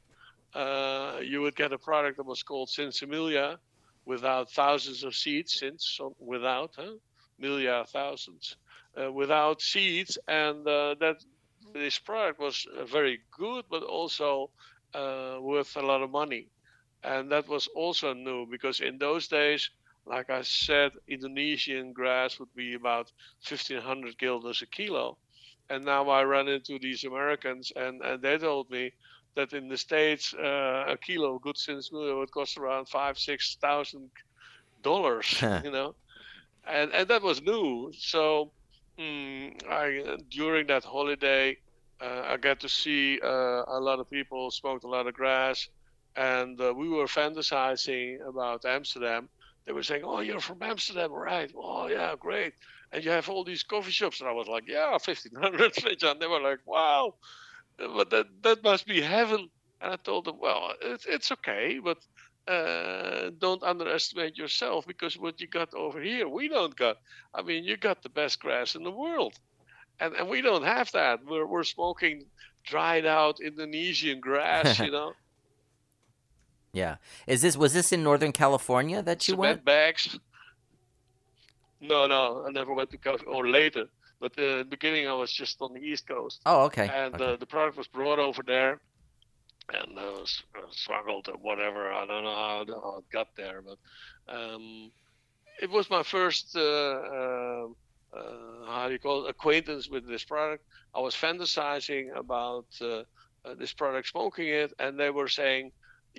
uh, you would get a product that was called Sensimilia, without thousands of seeds, since without, huh? Milia, thousands, uh, without seeds. And uh, that this product was very good, but also uh, worth a lot of money. And that was also new, because in those days, like I said, Indonesian grass would be about fifteen hundred guilders a kilo. And now I run into these Americans, and, and they told me that in the States, uh, a kilo of good sensimilia would cost around five, six thousand dollars, you know. And and that was new. So mm, I during that holiday, uh, I got to see uh, a lot of people, smoked a lot of grass, and uh, we were fantasizing about Amsterdam. They were saying, "Oh, you're from Amsterdam, right? Oh, yeah, great. And you have all these coffee shops." And I was like, "Yeah, fifteen hundred." And they were like, "Wow, but that that must be heaven." And I told them, "Well, it's it's okay, but uh, don't underestimate yourself, because what you got over here, we don't got. I mean, you got the best grass in the world, and and we don't have that. We're we're smoking dried out Indonesian grass, you know." Yeah. Is this was this in Northern California that you went? Cement bags. No, no, I never went to California, or later. But uh, the beginning, I was just on the East Coast. Oh, okay. And okay. Uh, the product was brought over there, and uh, struggled or whatever. I don't know how, how it got there, but um, it was my first uh, uh, uh, how do you call it? acquaintance with this product. I was fantasizing about uh, uh, this product, smoking it, and they were saying,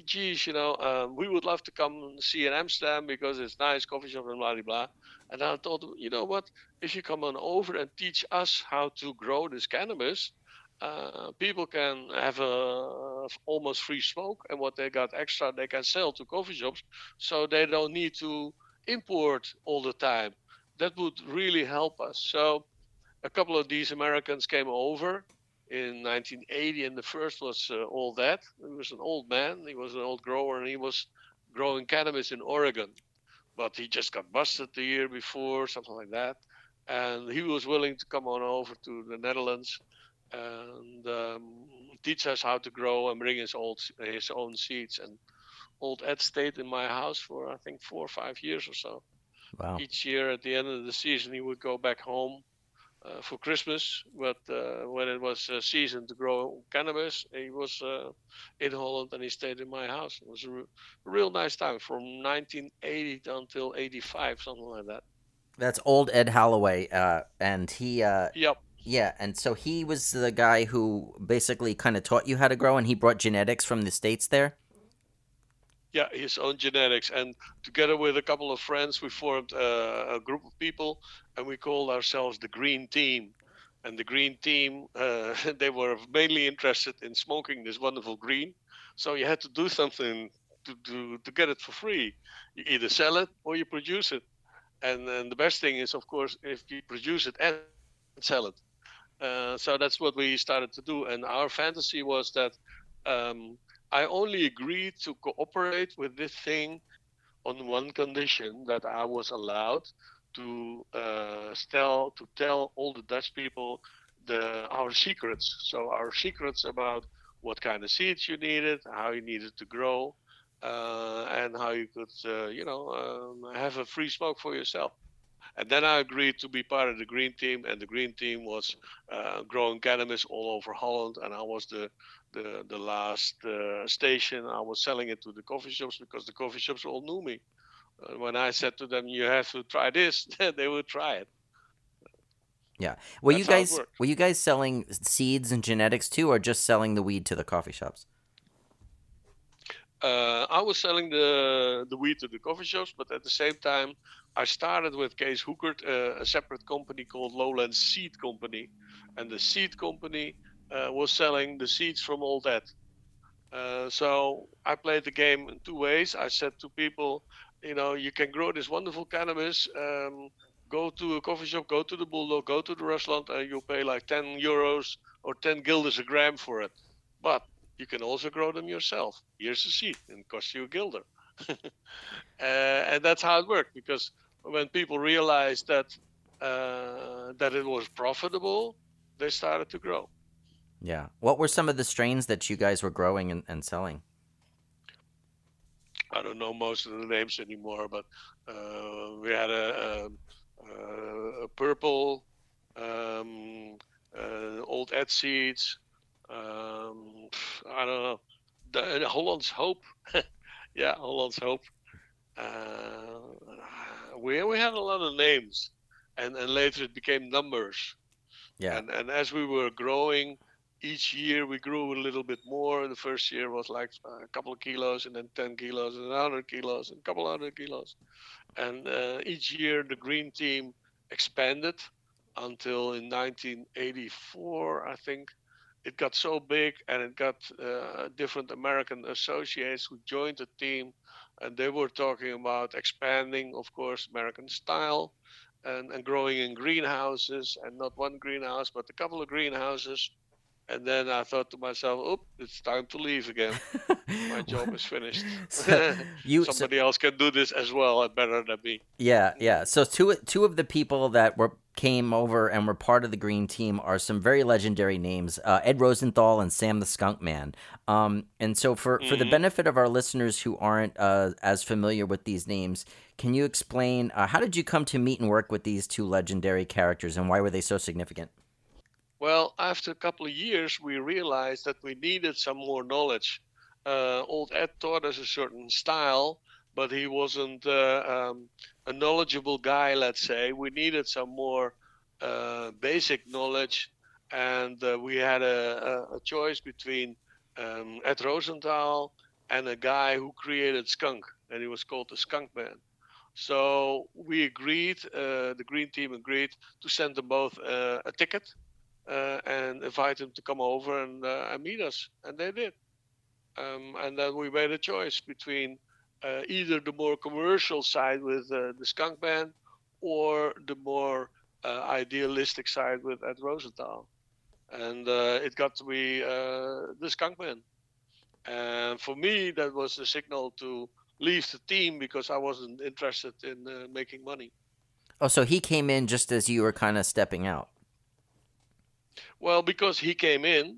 "Geez, you know, uh, we would love to come see in Amsterdam because it's nice coffee shop and blah, blah, blah." And I told them, "You know what? If you come on over and teach us how to grow this cannabis, uh, people can have a, almost free smoke, and what they got extra, they can sell to coffee shops, so they don't need to import all the time. That would really help us." So a couple of these Americans came over in nineteen eighty, and the first was uh, Old Ed. He was an old man, he was an old grower, and he was growing cannabis in Oregon. But he just got busted the year before, something like that. And he was willing to come on over to the Netherlands and um, teach us how to grow and bring his, old, his own seeds. And Old Ed stayed in my house for, I think, four or five years or so. Wow. Each year at the end of the season, he would go back home Uh, for Christmas, but uh, when it was uh, season to grow cannabis, he was uh, in Holland, and he stayed in my house. It was a, re- a real nice time from nineteen eighty until eighty-five, something like that. That's Old Ed Holloway, uh, and he uh, yep. Yeah, and so he was the guy who basically kind of taught you how to grow, and he brought genetics from the States there? Yeah, his own genetics. And together with a couple of friends, we formed a, a group of people, and we called ourselves the Green Team. And the Green Team, uh, they were mainly interested in smoking this wonderful green. So you had to do something to, to, to get it for free. You either sell it or you produce it. And, and the best thing is, of course, if you produce it and sell it. Uh, so that's what we started to do. And our fantasy was that um, I only agreed to cooperate with this thing on one condition, that I was allowed to uh, tell to tell all the Dutch people the our secrets. So our secrets about what kind of seeds you needed, how you needed to grow, uh, and how you could, uh, you know, um, have a free smoke for yourself. And then I agreed to be part of the Green Team, and the Green Team was uh, growing cannabis all over Holland, and I was the the, the last uh, station. I was selling it to the coffee shops because the coffee shops all knew me. Uh, when I said to them, "You have to try this," they would try it. Yeah. Were That's you guys were you guys selling seeds and genetics too, or just selling the weed to the coffee shops? Uh, I was selling the the weed to the coffee shops, but at the same time, I started with Kees Hoekert uh, a separate company called Lowland Seed Company, and the seed company uh, was selling the seeds from Old Ed. Uh, so I played the game in two ways. I said to people, you know, you can grow this wonderful cannabis. Um, go to a coffee shop, go to the Bulldog, go to the Rusland, and you'll pay like ten euros or ten guilders a gram for it. But you can also grow them yourself. Here's the seed, and it costs you a guilder. uh, and that's how it worked, because when people realized that uh, that it was profitable, they started to grow. Yeah. What were some of the strains that you guys were growing and, and selling? I don't know most of the names anymore, but uh, we had a, a, a purple, um, uh, Old Ed seeds. Um, I don't know. The, uh, Holland's Hope. Yeah, Holland's Hope. Uh, we we had a lot of names, and, and later it became numbers. Yeah. And, and as we were growing, each year we grew a little bit more. The first year was like a couple of kilos, and then ten kilos, and one hundred kilos, and a couple hundred kilos. And uh, each year the Green Team expanded until in nineteen eighty-four, I think, it got so big, and it got uh, different American associates who joined the team, and they were talking about expanding, of course, American style, and, and growing in greenhouses, and not one greenhouse, but a couple of greenhouses. And then I thought to myself, "Oh, it's time to leave again. My job is finished. So you, Somebody so, else can do this as well and better than me." Yeah, yeah. So two two of the people that were came over and were part of the Green Team are some very legendary names: uh, Ed Rosenthal and Sam the Skunkman. Um, and so, for, mm-hmm. for the benefit of our listeners who aren't uh, as familiar with these names, can you explain uh, how did you come to meet and work with these two legendary characters, and why were they so significant? Well, after a couple of years, we realized that we needed some more knowledge. Uh, Old Ed taught us a certain style, but he wasn't uh, um, a knowledgeable guy, let's say. We needed some more uh, basic knowledge, and uh, we had a, a, a choice between um, Ed Rosenthal and a guy who created skunk, and he was called the Skunkman. So we agreed, uh, the Green Team agreed, to send them both uh, a ticket. Uh, and invite them to come over and, uh, and meet us. And they did. Um, and then we made a choice between uh, either the more commercial side with uh, the Skunk Band or the more uh, idealistic side with Ed Rosenthal. And uh, it got to be uh, the Skunk Band. And for me, that was the signal to leave the team because I wasn't interested in uh, making money. Oh, so he came in just as you were kind of stepping out. Well, because he came in,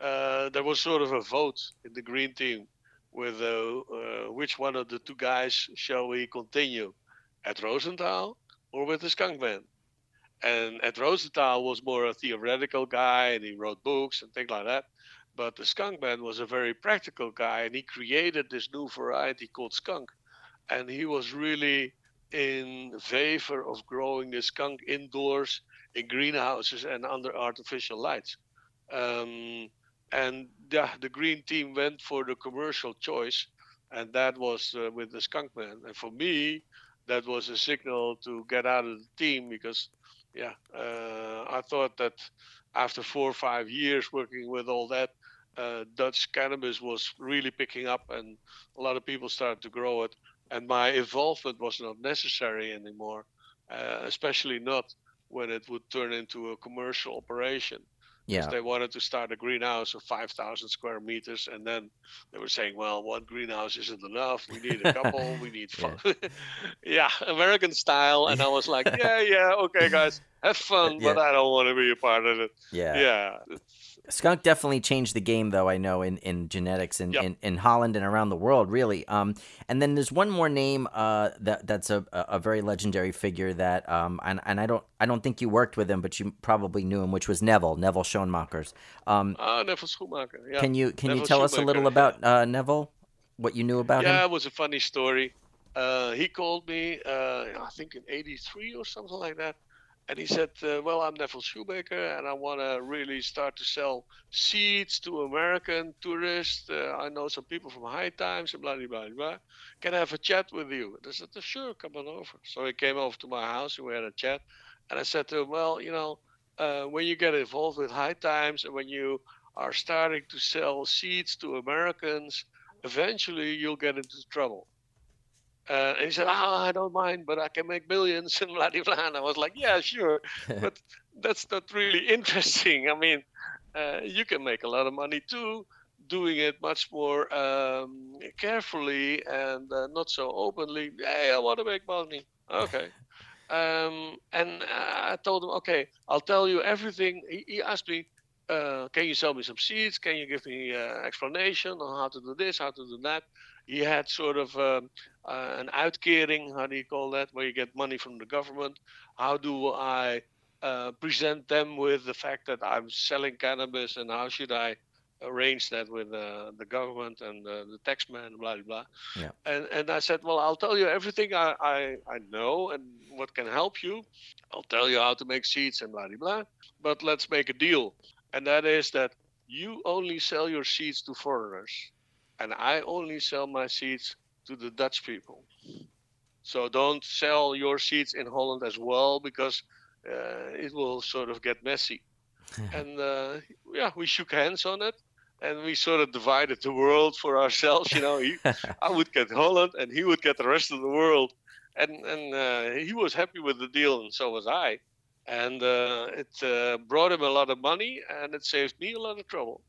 uh, there was sort of a vote in the Green Team with uh, uh, which one of the two guys shall we continue, at Rosenthal or with the Skunkman. And at Rosenthal was more a theoretical guy, and he wrote books and things like that. But the Skunkman was a very practical guy, and he created this new variety called skunk. And he was really in favor of growing the skunk indoors in greenhouses and under artificial lights. Um, and the, the Green Team went for the commercial choice, and that was uh, with the Skunkman. And for me, that was a signal to get out of the team because, yeah, uh, I thought that after four or five years working with all that, uh, Dutch cannabis was really picking up and a lot of people started to grow it. And my involvement was not necessary anymore, uh, especially not when it would turn into a commercial operation. Yeah. They wanted to start a greenhouse of five thousand square meters, and then they were saying, well, one greenhouse isn't enough. We need a couple. We need fun. Yeah. Yeah, American style. And I was like, yeah, yeah, okay, guys, have fun, yeah. But I don't want to be a part of it. Yeah. Yeah. Skunk definitely changed the game, though, I know, in, in genetics in, yep. in, in Holland and around the world, really. Um, and then there's one more name uh, that that's a, a very legendary figure that, um, and, and I don't I don't think you worked with him, but you probably knew him, which was Neville, Neville Schoenmakers. Um, uh, Neville Schoenmakers, yeah. Can you, can Neville you tell us a little about uh, Neville, what you knew about yeah, him? Yeah, it was a funny story. Uh, he called me, uh, I think in eighty-three or something like that. And he said, uh, well, I'm Neville Schoenmakers, and I want to really start to sell seeds to American tourists. Uh, I know some people from High Times and blah, blah, blah, blah. Can I have a chat with you? And I said, sure, come on over. So he came over to my house, and we had a chat. And I said to him, well, you know, uh, when you get involved with High Times and when you are starting to sell seeds to Americans, eventually you'll get into trouble. Uh, and he said, oh, I don't mind, but I can make millions and blah, blah, blah. And I was like, yeah, sure. But that's not really interesting. I mean, uh, you can make a lot of money too, doing it much more um, carefully and uh, not so openly. Hey, I want to make money. Okay. um, and I told him, okay, I'll tell you everything. He, he asked me, uh, can you sell me some seeds? Can you give me an uh, explanation on how to do this, how to do that? He had sort of um, uh, an uitkering, how do you call that, where you get money from the government. How do I uh, present them with the fact that I'm selling cannabis, and how should I arrange that with uh, the government and uh, the tax man, blah, blah, blah. Yeah. And, and I said, well, I'll tell you everything I, I, I know and what can help you. I'll tell you how to make seeds and blah, blah, blah. But let's make a deal. And that is that you only sell your seeds to foreigners. And I only sell my seeds to the Dutch people. So don't sell your seeds in Holland as well, because uh, it will sort of get messy. And uh, yeah, we shook hands on it, and we sort of divided the world for ourselves. You know, he, I would get Holland, and he would get the rest of the world. And, and uh, he was happy with the deal, and so was I. And uh, it uh, brought him a lot of money, and it saved me a lot of trouble.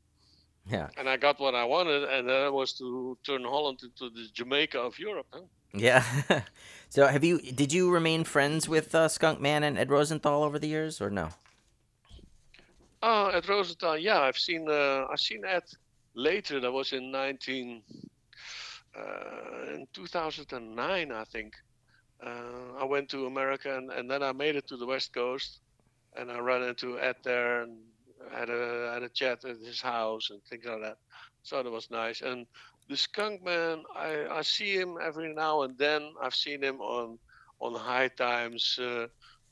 Yeah, and I got what I wanted, and that was to turn Holland into the Jamaica of Europe. Huh? Yeah. So, have you? Did you remain friends with uh, Skunkman and Ed Rosenthal over the years, or no? Oh, Ed Rosenthal. Yeah, I've seen. Uh, I've seen Ed later. That was in nineteen, uh, in two thousand and nine, I think. Uh, I went to America, and, and then I made it to the West Coast, and I ran into Ed there. And, Had a had a chat at his house and things like that, so that was nice. And the Skunkman, I I see him every now and then. I've seen him on on High Times uh,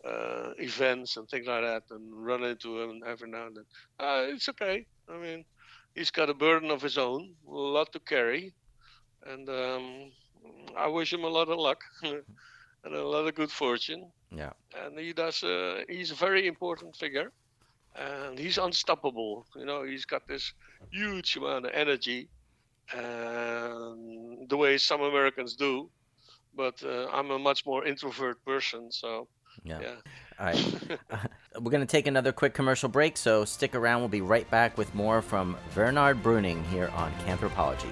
uh, events and things like that, and run into him every now and then. Uh, it's okay. I mean, he's got a burden of his own, a lot to carry, and um, I wish him a lot of luck and a lot of good fortune. Yeah. And he does. Uh, he's a very important figure. And he's unstoppable, you know, he's got this huge amount of energy, um, the way some Americans do, but uh, I'm a much more introvert person, so, yeah. yeah. All right. uh, we're going to take another quick commercial break, so stick around. We'll be right back with more from Wernard Bruining here on Cannthropology.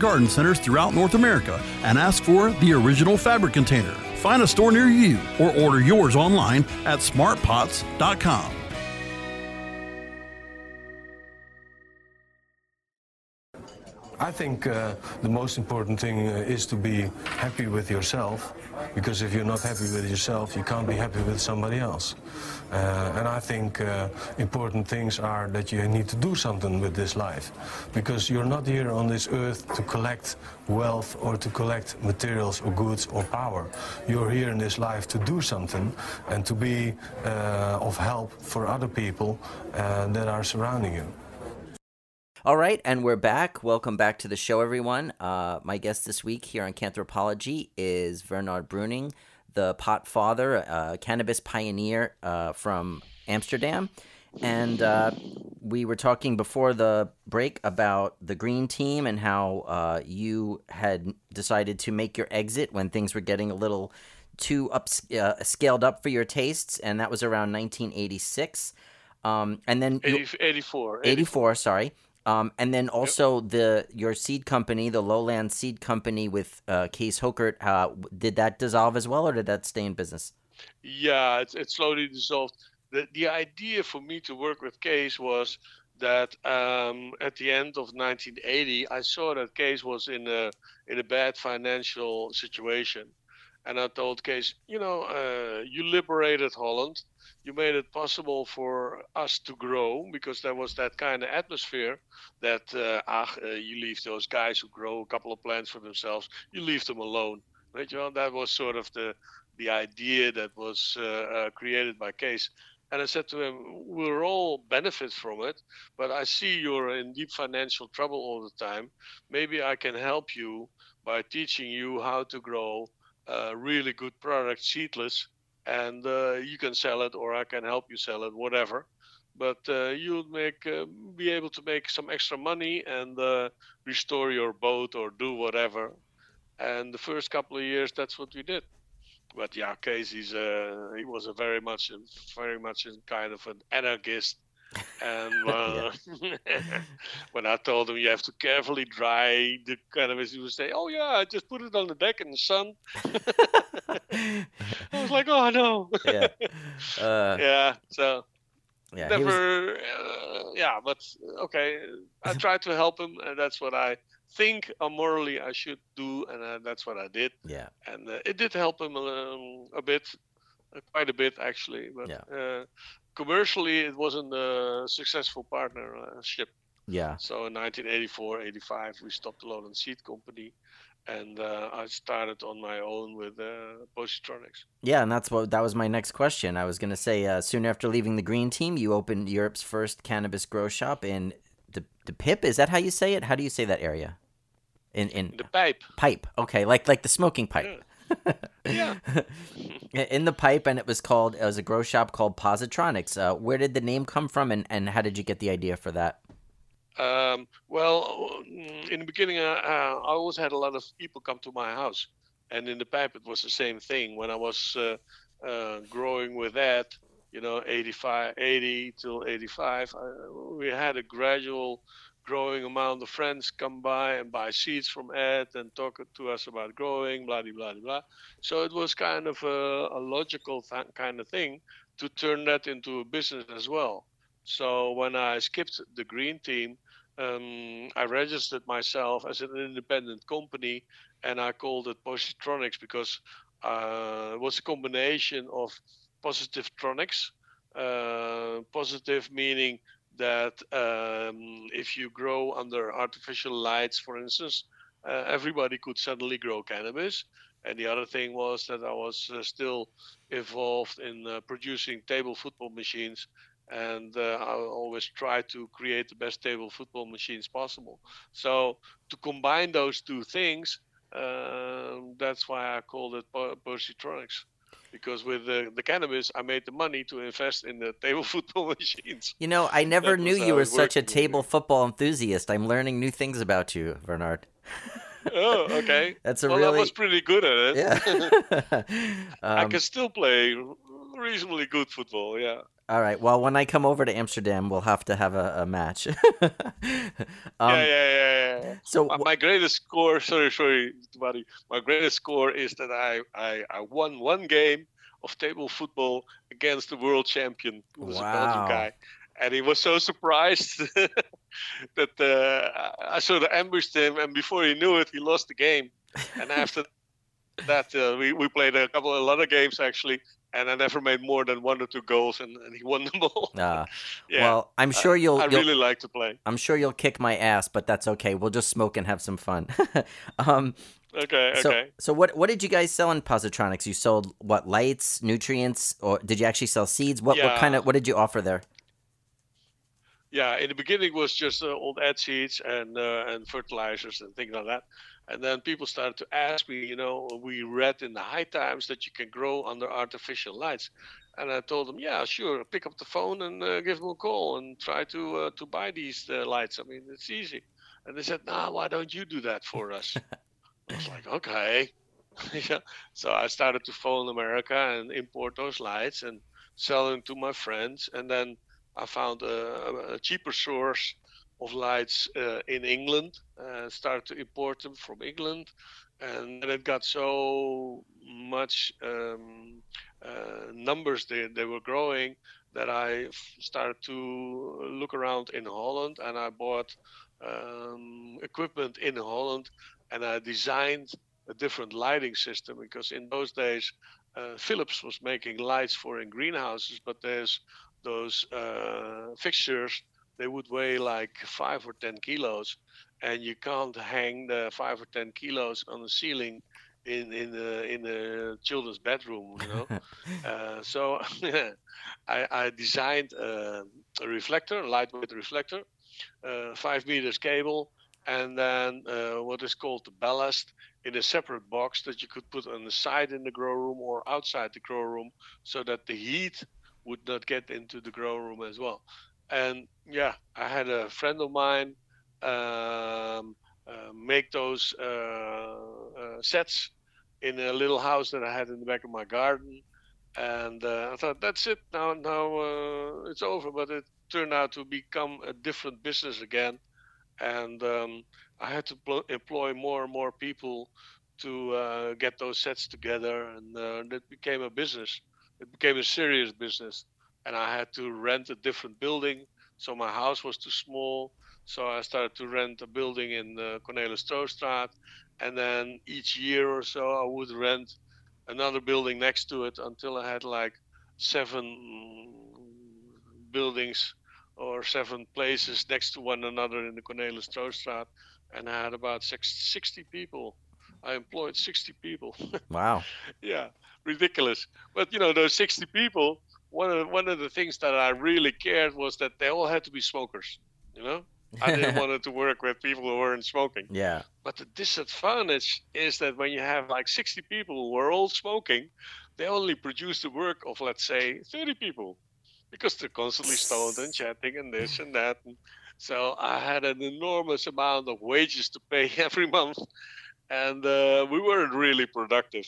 garden centers throughout North America and ask for the original fabric container. Find a store near you or order yours online at smart pots dot com. I think uh, the most important thing uh, is to be happy with yourself, because if you're not happy with yourself, you can't be happy with somebody else. Uh, and I think uh, important things are that you need to do something with this life, because you're not here on this earth to collect wealth or to collect materials or goods or power. You're here in this life to do something and to be uh, of help for other people uh, that are surrounding you. All right, and we're back. Welcome back to the show, everyone. Uh, my guest this week here on Cannthropology is Wernard Bruining, the pot father, uh, cannabis pioneer uh, from Amsterdam. And uh, we were talking before the break about the Green Team and how uh, you had decided to make your exit when things were getting a little too up, uh, scaled up for your tastes, and that was around nineteen eighty-six. Um, and then eighty, eighty-four. eighty-four, sorry. Um, and then also yep. the your seed company, the Lowland Seed Company with uh, Kees Hoekert, uh, did that dissolve as well, or did that stay in business? Yeah, it, it slowly dissolved. The, the idea for me to work with Kees was that um, at the end of nineteen eighty, I saw that Kees was in a in a bad financial situation. And I told Kees, you know, uh, you liberated Holland. You made it possible for us to grow, because there was that kind of atmosphere that, uh, ah, uh, you leave those guys who grow a couple of plants for themselves, you leave them alone. Right, you know? That was sort of the the idea that was uh, uh, created by Kees. And I said to him, we're all benefit from it, but I see you're in deep financial trouble all the time. Maybe I can help you by teaching you how to grow a really good product, seedless, and uh, you can sell it, or I can help you sell it, whatever. But uh, you'll make, uh, be able to make some extra money and uh, restore your boat or do whatever. And the first couple of years, that's what we did. But yeah, Kees, he's uh, he was a very much, very much kind of an anarchist. And uh, when I told him you have to carefully dry the cannabis, he would say, "Oh yeah, I just put it on the deck in the sun." I was like, "Oh no." yeah. Uh, yeah. So. Yeah. Never. Was... Uh, yeah, but okay. I tried to help him, and that's what I think uh, morally I should do, and uh, that's what I did. Yeah. And uh, it did help him um, a bit, uh, quite a bit actually. But. Yeah. Uh, Commercially, it wasn't a successful partnership. Yeah. So in nineteen eighty-four, eighty-five, we stopped the Lowland Seed Company, and uh, I started on my own with uh, Positronics. Yeah, and that's what that was my next question. I was going to say, uh, soon after leaving the Green Team, you opened Europe's first cannabis grow shop in the the Pip. Is that how you say it? How do you say that area? In in the pipe. Pipe. Okay, like like the smoking pipe. Yeah. yeah. In the pipe, and it was called, it was a grow shop called Positronics. Uh, where did the name come from, and, and how did you get the idea for that? Um, well, in the beginning, I, I always had a lot of people come to my house, and in the pipe, it was the same thing. When I was uh, uh, growing with that, you know, eighty-five, eighty till eighty-five, I, we had a gradual growing amount of friends come by and buy seeds from Ed and talk to us about growing, blah, blah, blah, blah. So it was kind of a, a logical th- kind of thing to turn that into a business as well. So when I skipped the Green Team, um, I registered myself as an independent company, and I called it Positronics because uh, it was a combination of Positronics, uh, positive meaning that um, if you grow under artificial lights, for instance, uh, everybody could suddenly grow cannabis. And the other thing was that I was uh, still involved in uh, producing table football machines And uh, I always try to create the best table football machines possible. So to combine those two things, uh, that's why I called it Positronics. Because with the, the cannabis, I made the money to invest in the table football machines. You know, I never knew you were such a table football enthusiast. I'm learning new things about you, Wernard. Oh, okay. That's a well, really... I was pretty good at it. Yeah. um, I can still play reasonably good football, yeah. All right. Well, when I come over to Amsterdam, we'll have to have a, a match. um, yeah, yeah, yeah, yeah. So my, my greatest score, sorry, sorry, buddy. My greatest score is that I, I, I won one game of table football against the world champion, who was wow. a Belgian guy, and he was so surprised that uh, I sort of ambushed him, and before he knew it, he lost the game. And after that, uh, we we played a couple a lot of games actually. And I never made more than one or two goals, and, and he won them all. Uh, yeah. Well, I'm sure you'll. I, I you'll, really like to play. I'm sure you'll kick my ass, but that's okay. We'll just smoke and have some fun. um, okay. So, okay. So what what did you guys sell in Positronics? You sold what, lights, nutrients, or did you actually sell seeds? What yeah. what kind of what did you offer there? Yeah, in the beginning it was just uh, old ad seeds and uh, and fertilizers and things like that. And then people started to ask me, you know, we read in the High Times that you can grow under artificial lights. And I told them, yeah, sure, pick up the phone and uh, give them a call and try to uh, to buy these uh, lights. I mean, it's easy. And they said, no, why don't you do that for us? I was like, okay. yeah. So I started to phone America and import those lights and sell them to my friends. And then I found a, a cheaper source of lights uh, in England, uh, started to import them from England, and it got so much um, uh, numbers they, they were growing that I started to look around in Holland, and I bought um, equipment in Holland, and I designed a different lighting system, because in those days uh, Philips was making lights for in greenhouses, but there's those uh, fixtures. They would weigh like five or ten kilos, and you can't hang the five or ten kilos on the ceiling in in the in the children's bedroom, you know. uh, so I, I designed uh, a reflector, a lightweight reflector, uh, five meters cable, and then uh, what is called the ballast in a separate box that you could put on the side in the grow room or outside the grow room, so that the heat would not get into the grow room as well. And yeah, I had a friend of mine um, uh, make those uh, uh, sets in a little house that I had in the back of my garden. And uh, I thought, that's it, now now uh, it's over. But it turned out to become a different business again. And um, I had to pl- employ more and more people to uh, get those sets together. And uh, that became a business. It became a serious business. And I had to rent a different building, so my house was too small. So I started to rent a building in uh, Cornelis Trooststraat, and then each year or so I would rent another building next to it until I had like seven buildings or seven places next to one another in the Cornelis Trooststraat, and I had about sixty people. I employed sixty people. Wow. Yeah, ridiculous. But you know, those sixty people. One of, one of the things that I really cared was that they all had to be smokers, you know? I didn't want to work with people who weren't smoking. Yeah. But the disadvantage is that when you have like sixty people who are all smoking, they only produce the work of, let's say, thirty people, because they're constantly stoned and chatting and this and that. And so I had an enormous amount of wages to pay every month, and uh, we weren't really productive.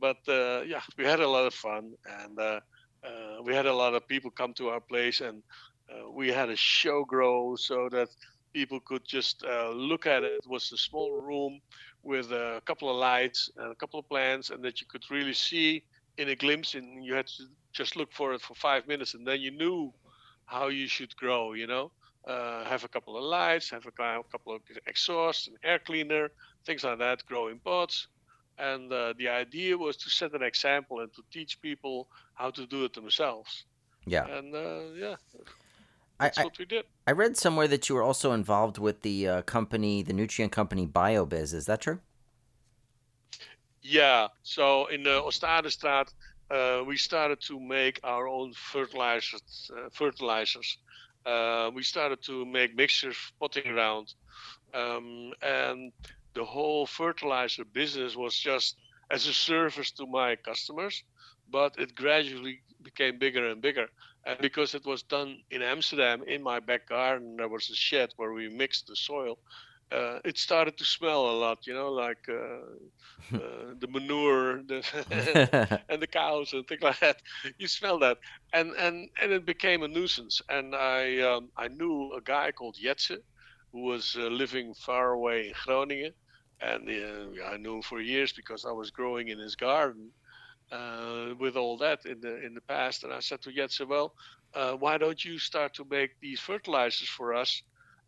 But, uh, yeah, we had a lot of fun, and... Uh, Uh, we had a lot of people come to our place, and uh, we had a show grow so that people could just uh, look at it. It was a small room with a couple of lights and a couple of plants, and that you could really see in a glimpse, and you had to just look for it for five minutes, and then you knew how you should grow, you know, uh, have a couple of lights, have a couple of exhausts, an air cleaner, things like that, grow in pots. And uh, the idea was to set an example and to teach people how to do it themselves. Yeah. And, uh, yeah, that's I, what we did. I read somewhere that you were also involved with the uh, company, the nutrient company BioBiz. Is that true? Yeah. So in the Oostadestraat, uh, we started to make our own fertilizers. Uh, fertilizers. Uh, we started to make mixtures, potting around, um, and the whole fertilizer business was just as a service to my customers, but it gradually became bigger and bigger. And because it was done in Amsterdam, in my back garden, there was a shed where we mixed the soil. Uh, it started to smell a lot, you know, like uh, uh, the manure the and the cows and things like that. You smell that. And and, and it became a nuisance. And I um, I knew a guy called Jetze, who was uh, living far away in Groningen. And uh, I knew him for years because I was growing in his garden uh, with all that in the in the past. And I said to Jetze, well, uh, why don't you start to make these fertilizers for us?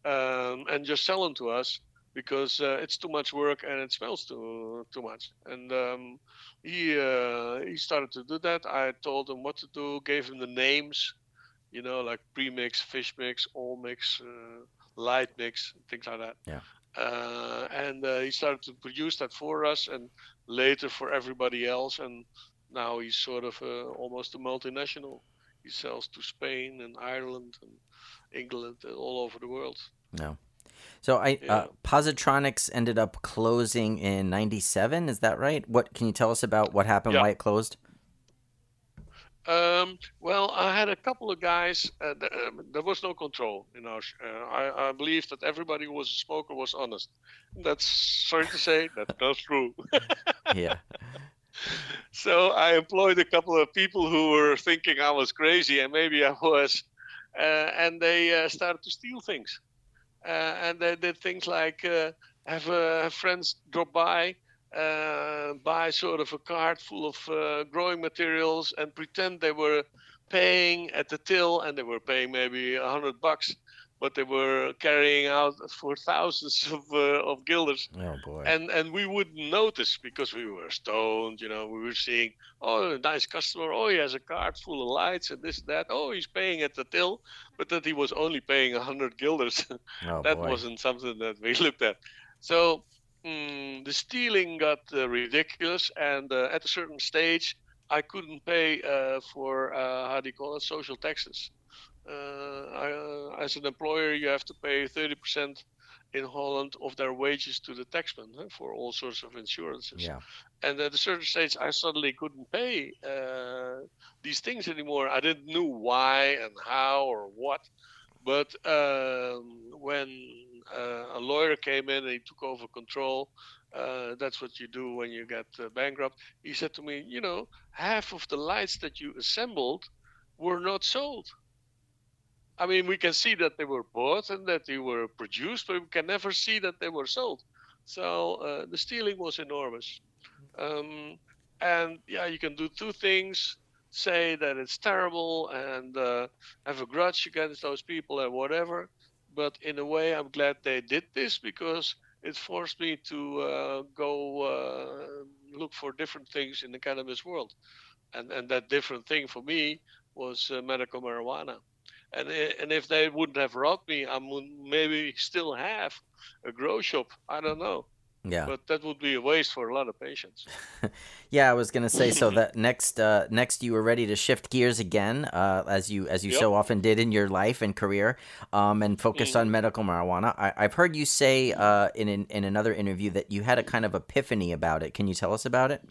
Um, and just sell them to us, because uh, it's too much work and it smells too too much. And um, he uh, he started to do that. I told him what to do, gave him the names, you know, like premix, fish mix, all mix, uh, light mix, things like that. Yeah. Uh, and uh, he started to produce that for us and later for everybody else. And now he's sort of uh, almost a multinational. He sells to Spain and Ireland and England, all over the world. No. So I yeah. uh, Positronics ended up closing in ninety-seven, is that right? What can you tell us about what happened, yeah. why it closed? Um, well, I had a couple of guys. Uh, th- uh, there was no control in our. Sh- uh, I, I believe that everybody who was a smoker was honest. That's sorry to say, that's not true. yeah. So I employed a couple of people who were thinking I was crazy, and maybe I was. Uh, and they uh, started to steal things. Uh, and they did things like uh, have, uh, have friends drop by, uh, buy sort of a cart full of uh, growing materials and pretend they were paying at the till, and they were paying maybe a hundred bucks, but they were carrying out for thousands of uh, of guilders. Oh boy. And and we wouldn't notice because we were stoned, you know, we were seeing, oh, a nice customer, oh, he has a cart full of lights and this and that, oh, he's paying at the till, but that he was only paying one hundred guilders. Oh, that boy. Wasn't something that we looked at. So mm, the stealing got uh, ridiculous, and uh, at a certain stage, I couldn't pay uh, for, uh, how do you call it, social taxes. Uh, I, uh, as an employer, you have to pay thirty percent in Holland of their wages to the taxman huh, for all sorts of insurances. Yeah. And at a certain stage, I suddenly couldn't pay uh, these things anymore. I didn't know why and how or what. But um, when uh, a lawyer came in and he took over control, uh, that's what you do when you get uh, bankrupt. He said to me, you know, half of the lights that you assembled were not sold. I mean, we can see that they were bought and that they were produced, but we can never see that they were sold. So uh, the stealing was enormous. Um, and yeah, you can do two things, say that it's terrible and uh, have a grudge against those people and whatever. But in a way, I'm glad they did this because it forced me to uh, go uh, look for different things in the cannabis world. And, and that different thing for me was uh, medical marijuana. And and if they wouldn't have robbed me, I would maybe still have a grow shop. I don't know. Yeah. But that would be a waste for a lot of patients. yeah, I was gonna say. So that next uh, next you were ready to shift gears again, uh, as you as you yep. so often did in your life and career, um, and focus mm. on medical marijuana. I, I've heard you say uh, in, in in another interview that you had a kind of epiphany about it. Can you tell us about it?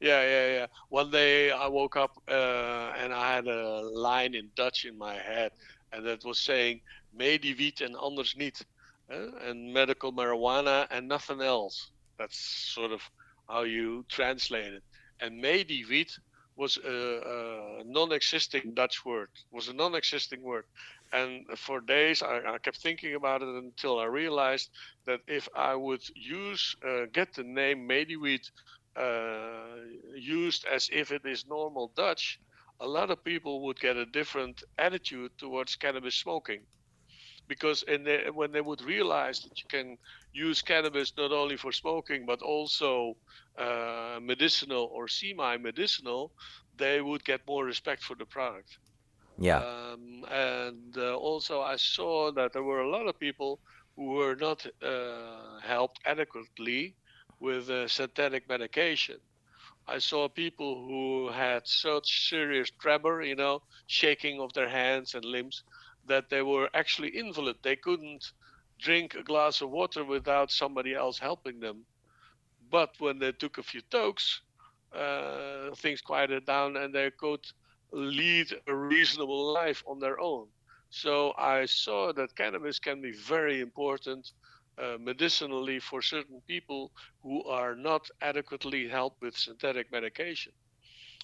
Yeah, yeah, yeah. One day I woke up uh, and I had a line in Dutch in my head, and that was saying, mediewiet en anders niet, uh, and medical marijuana and nothing else. That's sort of how you translate it. And mediewiet was a, a non-existing Dutch word, was a non-existing word. And for days I, I kept thinking about it until I realized that if I would use, uh, get the name mediewiet, Uh, used as if it is normal Dutch, a lot of people would get a different attitude towards cannabis smoking. Because in the, when they would realize that you can use cannabis not only for smoking, but also uh, medicinal or semi-medicinal, they would get more respect for the product. Yeah. Um, and uh, also I saw that there were a lot of people who were not uh, helped adequately with uh, synthetic medication. I saw people who had such serious tremor, you know, shaking of their hands and limbs, that they were actually invalid. They couldn't drink a glass of water without somebody else helping them. But when they took a few tokes, uh, things quieted down and they could lead a reasonable life on their own. So I saw that cannabis can be very important uh, medicinally for certain people who are not adequately helped with synthetic medication.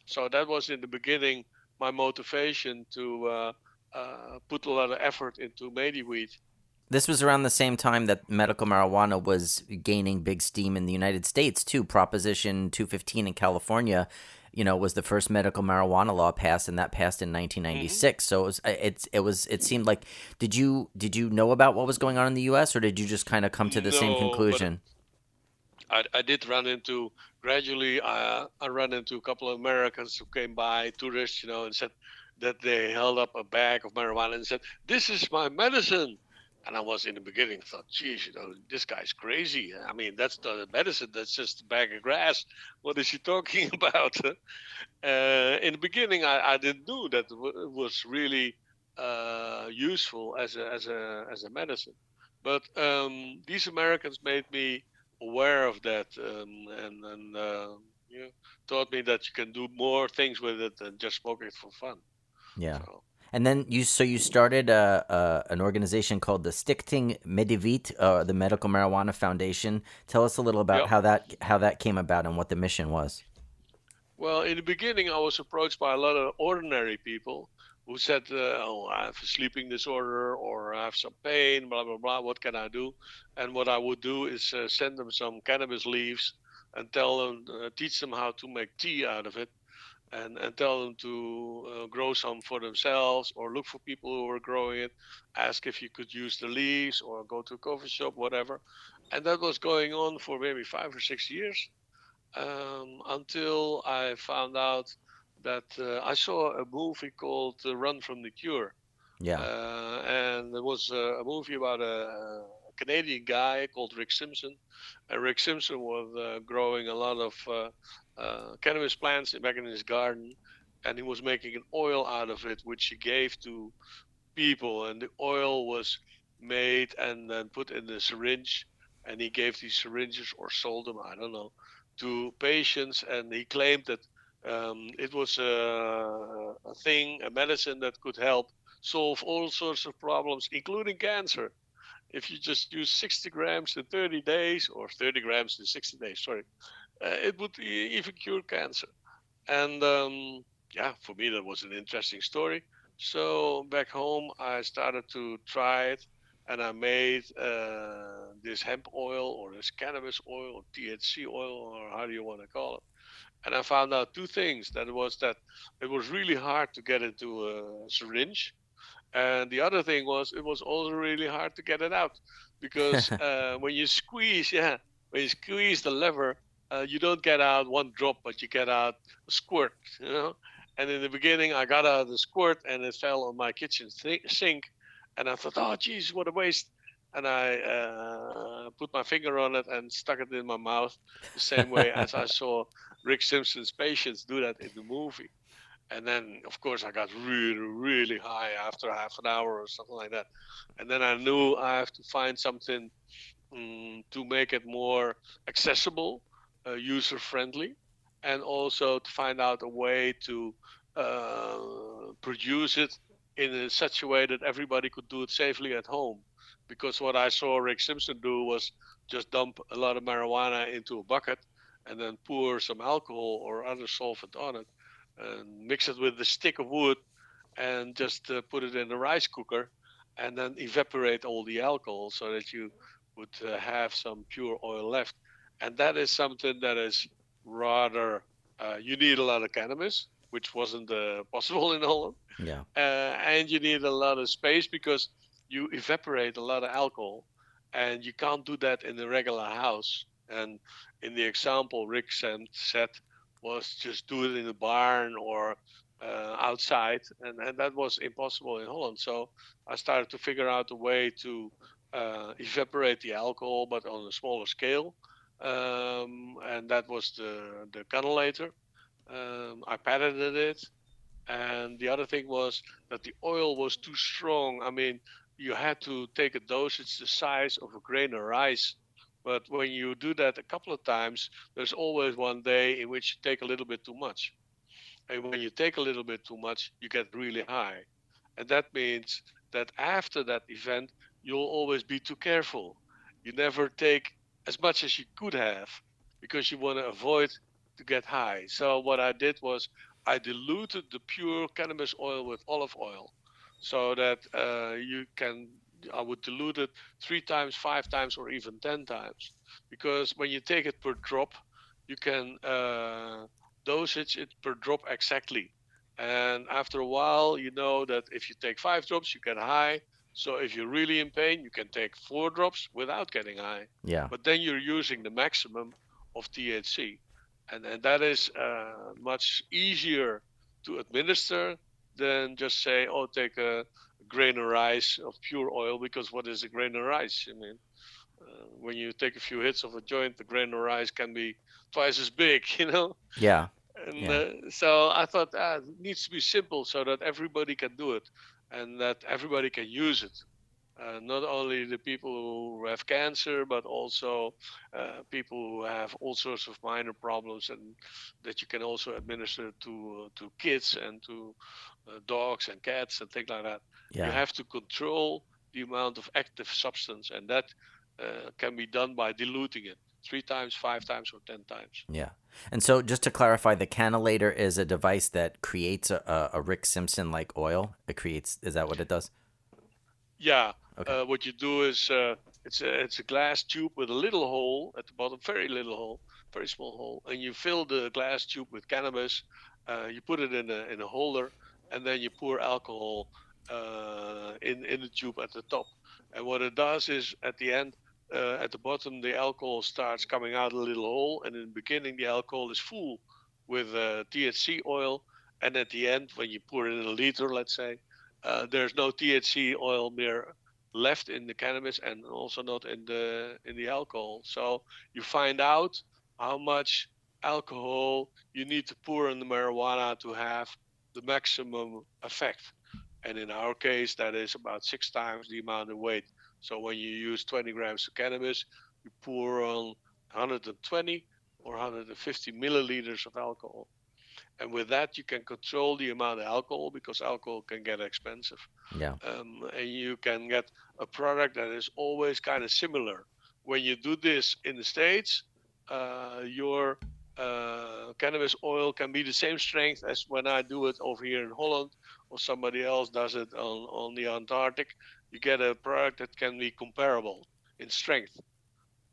So that was in the beginning my motivation to uh, uh, put a lot of effort into MediWeed. This was around the same time that medical marijuana was gaining big steam in the United States, too. Proposition two fifteen in California, you know, was the first medical marijuana law passed, and that passed in nineteen ninety-six. Mm-hmm. So it was, it, it was, it seemed like, did you did you know about what was going on in the U S, or did you just kind of come to the no, same conclusion? I, I did run into, gradually, uh, I ran into a couple of Americans who came by, tourists, you know, and said that they held up a bag of marijuana and said, "This is my medicine." And I was in the beginning thought, geez, you know, this guy's crazy. I mean, that's not a medicine. That's just a bag of grass. What is he talking about? uh, in the beginning, I, I didn't know that it was really uh, useful as a, as a as a medicine. But um, these Americans made me aware of that um, and, and uh, you know, taught me that you can do more things with it than just smoking it for fun. Yeah. So, and then you, so you started uh, uh, an organization called the Stichting MediWeed, uh, the Medical Marijuana Foundation. Tell us a little about yep. how that how that came about and what the mission was. Well, in the beginning, I was approached by a lot of ordinary people who said, uh, "Oh, I have a sleeping disorder, or I have some pain, blah blah blah. What can I do?" And what I would do is uh, send them some cannabis leaves and tell them, uh, teach them how to make tea out of it. And, and tell them to uh, grow some for themselves, or look for people who are growing it, ask if you could use the leaves, or go to a coffee shop, whatever. And that was going on for maybe five or six years um, until I found out that uh, I saw a movie called uh, Run from the Cure. Yeah. Uh, and there was uh, a movie about a, a Canadian guy called Rick Simpson. And Rick Simpson was uh, growing a lot of... Uh, Uh, cannabis plants back in his garden, and he was making an oil out of it, which he gave to people. And the oil was made and then put in the syringe, and he gave these syringes, or sold them, I don't know, to patients. And he claimed that um, it was a, a thing, a medicine that could help solve all sorts of problems, including cancer, if you just use sixty grams in thirty days, or thirty grams in sixty days, sorry. Uh, it would even cure cancer. And um, yeah, for me, that was an interesting story. So back home, I started to try it, and I made uh, this hemp oil, or this cannabis oil, or T H C oil, or how do you want to call it. And I found out two things. That was that it was really hard to get into a syringe. And the other thing was it was also really hard to get it out, because uh, when you squeeze, yeah, when you squeeze the lever, Uh, you don't get out one drop, but you get out a squirt, you know. And in the beginning, I got out the squirt, and it fell on my kitchen th- sink. And I thought, oh, geez, what a waste. And I uh, put my finger on it and stuck it in my mouth the same way as I saw Rick Simpson's patients do that in the movie. And then, of course, I got really, really high after half an hour or something like that. And then I knew I have to find something um, to make it more accessible. Uh, user-friendly, and also to find out a way to uh, produce it in a, such a way that everybody could do it safely at home. Because what I saw Rick Simpson do was just dump a lot of marijuana into a bucket and then pour some alcohol or other solvent on it and mix it with a stick of wood and just uh, put it in a rice cooker and then evaporate all the alcohol so that you would uh, have some pure oil left. And that is something that is rather, uh, you need a lot of cannabis, which wasn't uh, possible in Holland. Yeah. Uh, and you need a lot of space because you evaporate a lot of alcohol, and you can't do that in a regular house. And in the example Rick said was just do it in a barn or uh, outside. And, and that was impossible in Holland. So I started to figure out a way to uh, evaporate the alcohol, but on a smaller scale. um, and that was the the cannulator. Um, I patented it, and the other thing was that the oil was too strong. I mean, you had to take a dosage the size of a grain of rice. But when you do that a couple of times, there's always one day in which you take a little bit too much. And when you take a little bit too much, you get really high. And that means that after that event, you'll always be too careful. You never take as much as you could have because you want to avoid to get high. So what I did was I diluted the pure cannabis oil with olive oil so that uh, you can... I would dilute it three times, five times, or even ten times, because when you take it per drop, you can uh, dosage it per drop exactly. And after a while, you know that if you take five drops, you get high. So if you're really in pain, you can take four drops without getting high. Yeah. But then you're using the maximum of T H C, and and that is uh, much easier to administer than just say, oh, take a grain of rice of pure oil, because what is a grain of rice? I mean, uh, when you take a few hits of a joint, the grain of rice can be twice as big, you know? Yeah. And yeah. Uh, so I thought ah, it needs to be simple so that everybody can do it and that everybody can use it. Uh, not only the people who have cancer, but also uh, people who have all sorts of minor problems, and that you can also administer to uh, to kids and to uh, dogs and cats and things like that. Yeah. You have to control the amount of active substance, and that uh, can be done by diluting it three times, five times, or ten times. Yeah. And so just to clarify, the cannulator is a device that creates a, a Rick Simpson-like oil. It creates – is that what it does? Yeah. Okay. Uh, what you do is uh, it's, a, it's a glass tube with a little hole at the bottom, very little hole, very small hole. And you fill the glass tube with cannabis. Uh, you put it in a, in a holder, and then you pour alcohol uh, in, in the tube at the top. And what it does is at the end, uh, at the bottom, the alcohol starts coming out of the little hole. And in the beginning, the alcohol is full with uh, T H C oil. And at the end, when you pour it in a liter, let's say, uh, there's no T H C oil mere left in the cannabis, and also not in the in the alcohol. So you find out how much alcohol you need to pour in the marijuana to have the maximum effect. And in our case, that is about six times the amount of weight. So when you use twenty grams of cannabis, you pour on one hundred twenty or one hundred fifty milliliters of alcohol. And with that, you can control the amount of alcohol, because alcohol can get expensive. Yeah. Um, and you can get a product that is always kind of similar. When you do this in the States, uh, your uh, cannabis oil can be the same strength as when I do it over here in Holland, or somebody else does it on, on the Antarctic. You get a product that can be comparable in strength.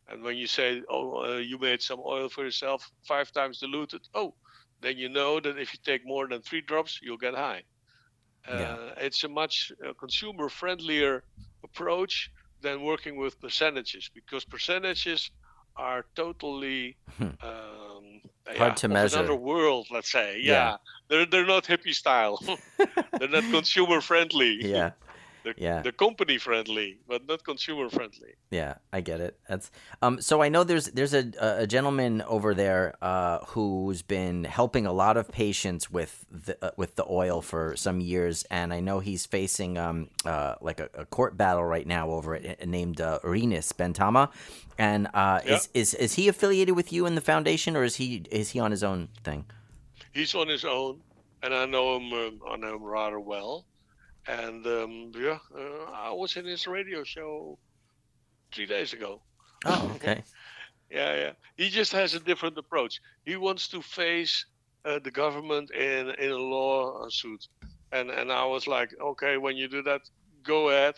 And when you say, oh, uh, you made some oil for yourself, five times diluted, oh, then you know that if you take more than three drops, you'll get high. Uh, yeah. It's a much uh, consumer-friendlier approach than working with percentages, because percentages are totally um, hard yeah, to measure. Another world, let's say. Yeah, yeah. they're they're not hippie style. They're not consumer-friendly. Yeah. They're, yeah. they're company friendly, but not consumer friendly. Yeah, I get it. That's um. So I know there's there's a a gentleman over there uh, who's been helping a lot of patients with the uh, with the oil for some years, and I know he's facing um uh like a, a court battle right now over it, named uh, Rinus Bentama, and uh yeah. is, is is he affiliated with you in the foundation, or is he is he on his own thing? He's on his own, and I know him uh, I know him rather well. And um, yeah, uh, I was in his radio show three days ago. Oh, okay. yeah, yeah. He just has a different approach. He wants to face uh, the government in in a lawsuit, and and I was like, okay, when you do that, go ahead.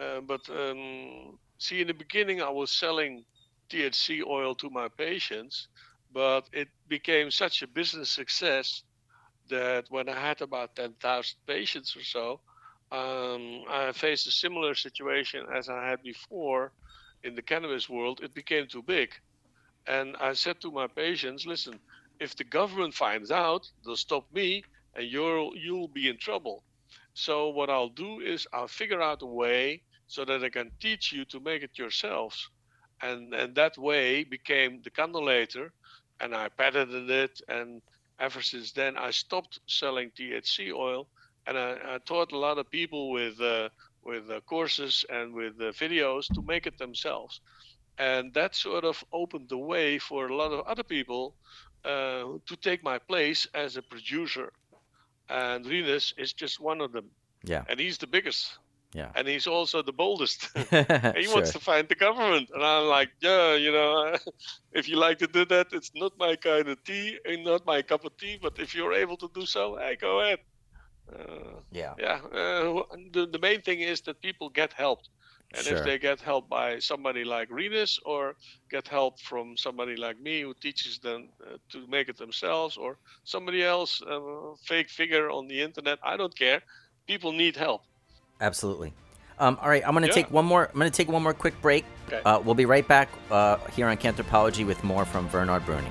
Uh, but um, see, in the beginning, I was selling T H C oil to my patients, but it became such a business success that when I had about ten thousand patients or so. Um, I faced a similar situation as I had before in the cannabis world. It became too big. And I said to my patients, listen, if the government finds out, they'll stop me and you'll, you'll be in trouble. So what I'll do is I'll figure out a way so that I can teach you to make it yourselves. and, and that way became the cannulator, and I patented it, and ever since then I stopped selling T H C oil, and I, I taught a lot of people with uh, with uh, courses and with uh, videos to make it themselves. And that sort of opened the way for a lot of other people uh, to take my place as a producer. And Rinus is just one of them. Yeah. And he's the biggest. Yeah. And he's also the boldest. And he sure. wants to find the government. And I'm like, yeah, you know, if you like to do that, it's not my kind of tea and not my cup of tea. But if you're able to do so, hey, go ahead. Uh, yeah. Yeah. Uh, the, the main thing is that people get helped. And sure. if they get help by somebody like Rinus, or get help from somebody like me who teaches them uh, to make it themselves, or somebody else, uh, fake figure on the internet, I don't care. People need help. Absolutely. Um, all right, I'm going to yeah. take one more. I'm going to take one more quick break. Okay. Uh, we'll be right back uh, here on Cannthropology with more from Wernard Bruining.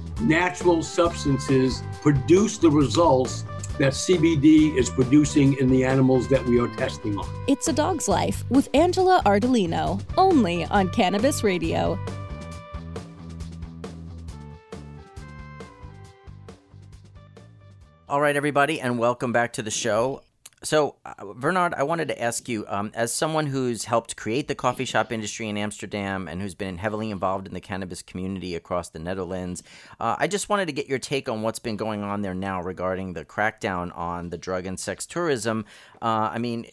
natural substances produce the results that C B D is producing in the animals that we are testing on. It's a Dog's Life with Angela Ardolino, only on Cannabis Radio. All right, everybody, and welcome back to the show. So, uh, Wernard, I wanted to ask you, um, as someone who's helped create the coffee shop industry in Amsterdam and who's been heavily involved in the cannabis community across the Netherlands, uh, I just wanted to get your take on what's been going on there now regarding the crackdown on the drug and sex tourism. Uh, I mean,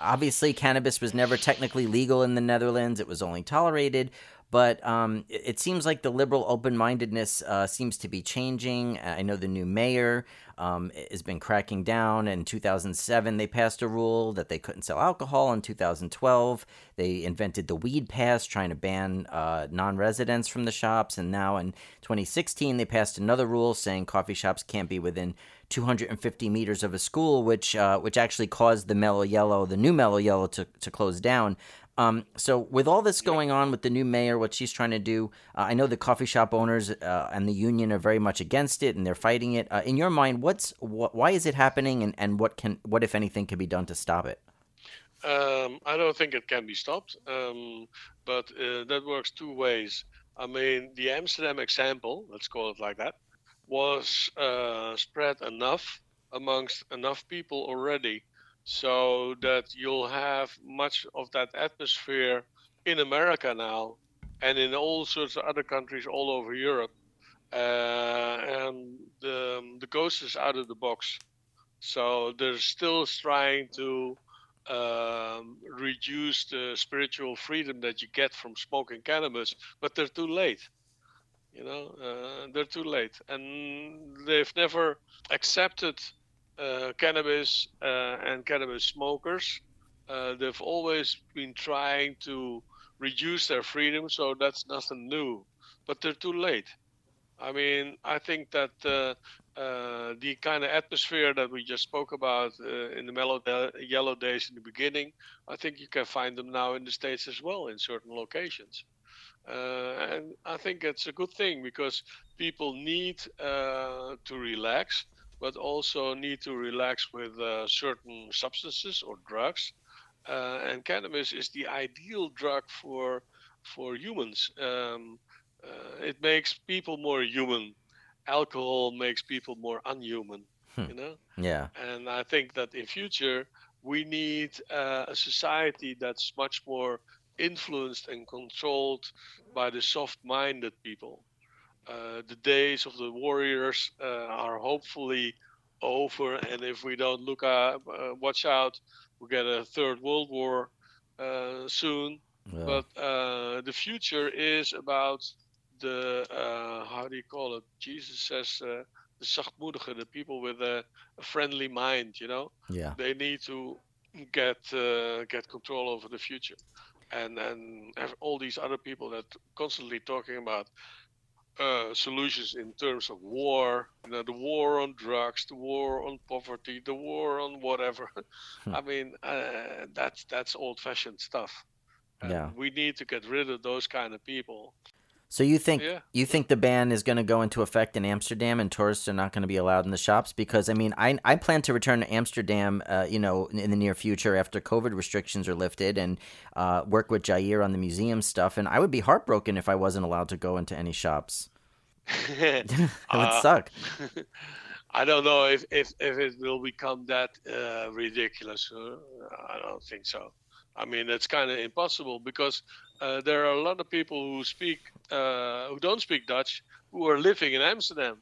obviously, cannabis was never technically legal in the Netherlands. It was only tolerated. But um, it, it seems like the liberal open-mindedness uh, seems to be changing. I know the new mayor um, has been cracking down. In two thousand seven, they passed a rule that they couldn't sell alcohol. In two thousand twelve, they invented the weed pass, trying to ban uh, non-residents from the shops. And now in twenty sixteen, they passed another rule saying coffee shops can't be within two hundred fifty meters of a school, which uh, which actually caused the Mellow Yellow, the new Mellow Yellow, to, to close down. Um, so with all this going on with the new mayor, what she's trying to do, uh, I know the coffee shop owners uh, and the union are very much against it and they're fighting it. Uh, in your mind, what's wh- why is it happening, and, and what can what if anything can be done to stop it? Um, I don't think it can be stopped, um, but uh, that works two ways. I mean, the Amsterdam example, let's call it like that, was uh, spread enough amongst enough people already, so that you'll have much of that atmosphere in America now and in all sorts of other countries all over Europe. Uh, and the, the ghost is out of the box. So they're still trying to um, reduce the spiritual freedom that you get from smoking cannabis, but they're too late. You know, uh, they're too late. And they've never accepted Uh, cannabis uh, and cannabis smokers. Uh, they've always been trying to reduce their freedom, so that's nothing new. But they're too late. I mean, I think that uh, uh, the kind of atmosphere that we just spoke about uh, in the Mellow Yellow days in the beginning, I think you can find them now in the States as well in certain locations. Uh, and I think it's a good thing because people need uh, to relax, but also need to relax with uh, certain substances or drugs. Uh, and cannabis is the ideal drug for for humans. Um, uh, it makes people more human. Alcohol makes people more unhuman, hmm. you know? Yeah. And I think that in future, we need uh, a society that's much more influenced and controlled by the soft-minded people. Uh, the days of the warriors uh, are hopefully over, and if we don't look out, uh, watch out, we'll get a third world war uh, soon. Yeah. But uh, the future is about the, uh, how do you call it? Jesus says, uh, the zachtmoedige, the people with a, a friendly mind, you know? Yeah. They need to get uh, get control over the future. and and have all these other people that constantly talking about uh, solutions in terms of war, you know, the war on drugs, the war on poverty, the war on whatever. Hmm. I mean, uh, that's that's old-fashioned stuff. And yeah, we need to get rid of those kind of people. So you think yeah. you think the ban is going to go into effect in Amsterdam and tourists are not going to be allowed in the shops? Because, I mean, I I plan to return to Amsterdam, uh, you know, in, in the near future after COVID restrictions are lifted, and uh, work with Jair on the museum stuff. And I would be heartbroken if I wasn't allowed to go into any shops. It would uh, suck. I don't know if, if, if it will become that uh, ridiculous. Uh, I don't think so. I mean, it's kind of impossible because uh, there are a lot of people who speak, uh, who don't speak Dutch, who are living in Amsterdam.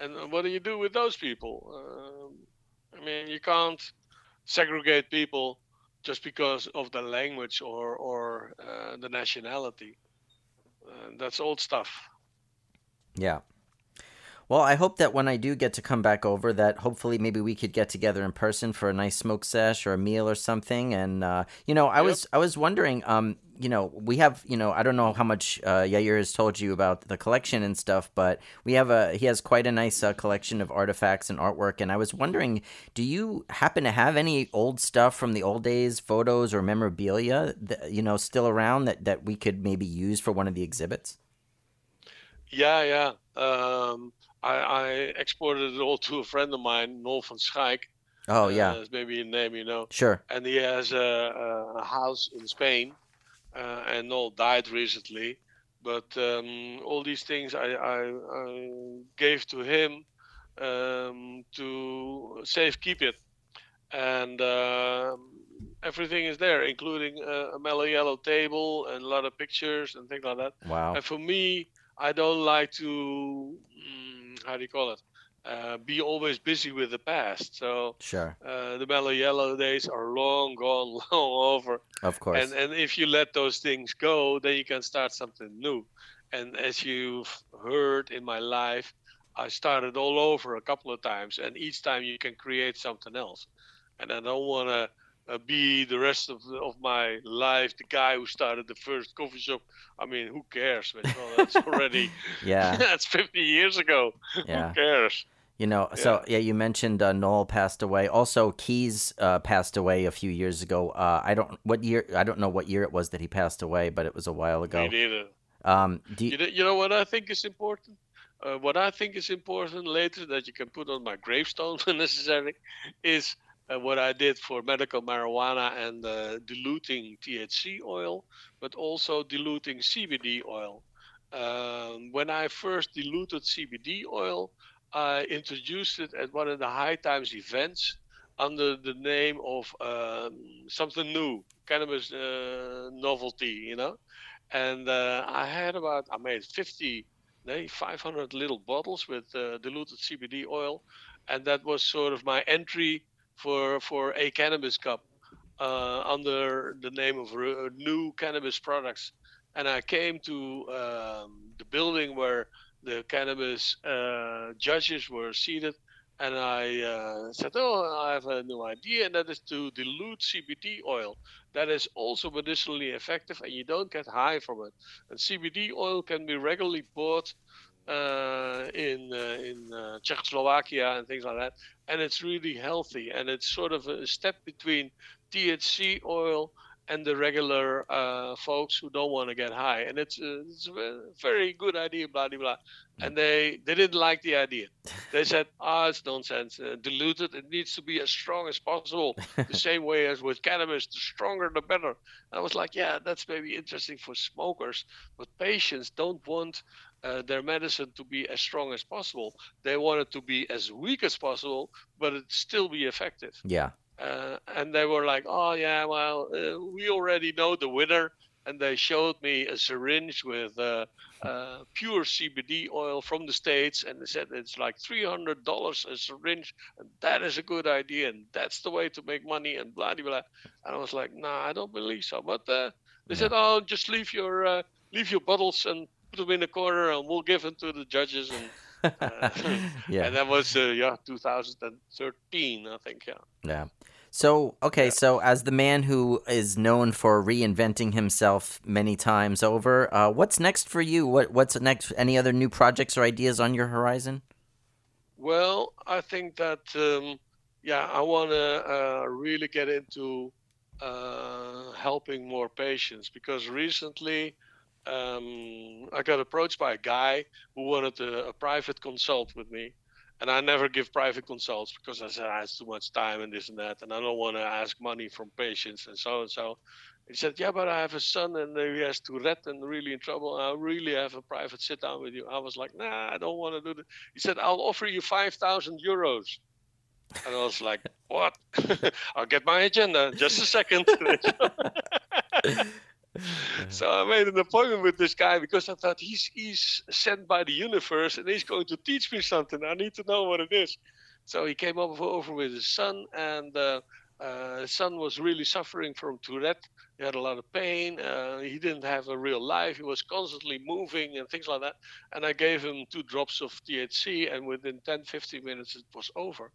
And what do you do with those people? Uh, I mean, you can't segregate people just because of the language or, or uh, the nationality. Uh, that's old stuff. Yeah. Well, I hope that when I do get to come back over, that hopefully maybe we could get together in person for a nice smoke sesh or a meal or something. And, uh, you know, I yep. was I was wondering, um, you know, we have, you know, I don't know how much uh, Yair has told you about the collection and stuff, but we have a, he has quite a nice uh, collection of artifacts and artwork. And I was wondering, do you happen to have any old stuff from the old days, photos or memorabilia, that, you know, still around that, that we could maybe use for one of the exhibits? Yeah, yeah. Um... I, I exported it all to a friend of mine, Noel van Schaik. Oh, yeah. Uh, maybe a name, you know. Sure. And he has a, a house in Spain. Uh, and Noel died recently. But um, all these things I, I, I gave to him um, to safekeep it. And uh, everything is there, including a, a mellow yellow table and a lot of pictures and things like that. Wow. And for me, I don't like to... Mm, how do you call it? Uh, be always busy with the past. So sure. uh, the mellow yellow days are long gone, long over. Of course. And and if you let those things go, then you can start something new. And as you've heard in my life, I started all over a couple of times, and each time you can create something else. And I don't want to uh, be the rest of the, of my life the guy who started the first coffee shop. I mean, who cares? Well, that's already yeah that's fifty years ago. Yeah. Who cares, you know? Yeah. So yeah, you mentioned uh, Noel passed away. Also Kees uh, passed away a few years ago. uh, I don't what year I don't know what year it was that he passed away, but it was a while ago. Me neither. um do you... you know what I think is important? Uh, what I think is important later that you can put on my gravestone when necessary is Uh, what I did for medical marijuana and uh, diluting T H C oil, but also diluting C B D oil. Um, when I first diluted C B D oil, I introduced it at one of the High Times events under the name of um, something new, cannabis uh, novelty, you know. And uh, I had about, I made fifty, no, five hundred little bottles with uh, diluted C B D oil, and that was sort of my entry for for a Cannabis Cup uh, under the name of re- new cannabis products. And I came to um, the building where the cannabis uh, judges were seated, and I uh, said, oh, I have a new idea, and that is to dilute C B D oil. That is also medicinally effective, and you don't get high from it. And C B D oil can be regularly bought uh in uh, in uh, Czechoslovakia and things like that, and it's really healthy, and it's sort of a step between T H C oil and the regular uh folks who don't want to get high. And it's, uh, it's a very good idea, blah blah blah. And they they didn't like the idea. They said, ah, oh, it's nonsense, uh, diluted, it needs to be as strong as possible, the same way as with cannabis, the stronger the better. And I was like, yeah, that's maybe interesting for smokers, but patients don't want Uh, their medicine to be as strong as possible. They want it to be as weak as possible, but it still be effective. Yeah. Uh, and they were like, oh yeah, well, uh, we already know the winner. And they showed me a syringe with uh, uh, pure C B D oil from the States. And they said, it's like three hundred dollars a syringe. And that is a good idea. And that's the way to make money and blah, blah, blah. And I was like, no, nah, I don't believe so. But uh, they yeah. said, oh, just leave your, uh, leave your bottles and them in a corner, and we'll give them to the judges. And uh, yeah, and that was uh, yeah, twenty thirteen, I think. Yeah. Yeah. So, okay, yeah. so as the man who is known for reinventing himself many times over, uh, what's next for you? What What's next? Any other new projects or ideas on your horizon? Well, I think that, um, yeah, I want to uh, really get into uh, helping more patients, because recently um, I got approached by a guy who wanted a, a private consult with me. And I never give private consults because I said, ah, it's too much time and this and that. And I don't want to ask money from patients and so and so. He said, yeah, but I have a son and he has Tourette and really in trouble. I really have a private sit down with you. I was like, nah, I don't want to do that. He said, I'll offer you five thousand euros. And I was like, what? I'll get my agenda. Just a second. So I made an appointment with this guy because I thought he's, he's sent by the universe and he's going to teach me something. I need to know what it is. So he came over, over with his son, and uh, uh, his son was really suffering from Tourette. He had a lot of pain. Uh, he didn't have a real life. He was constantly moving and things like that. And I gave him two drops of T H C, and within ten, fifteen minutes it was over.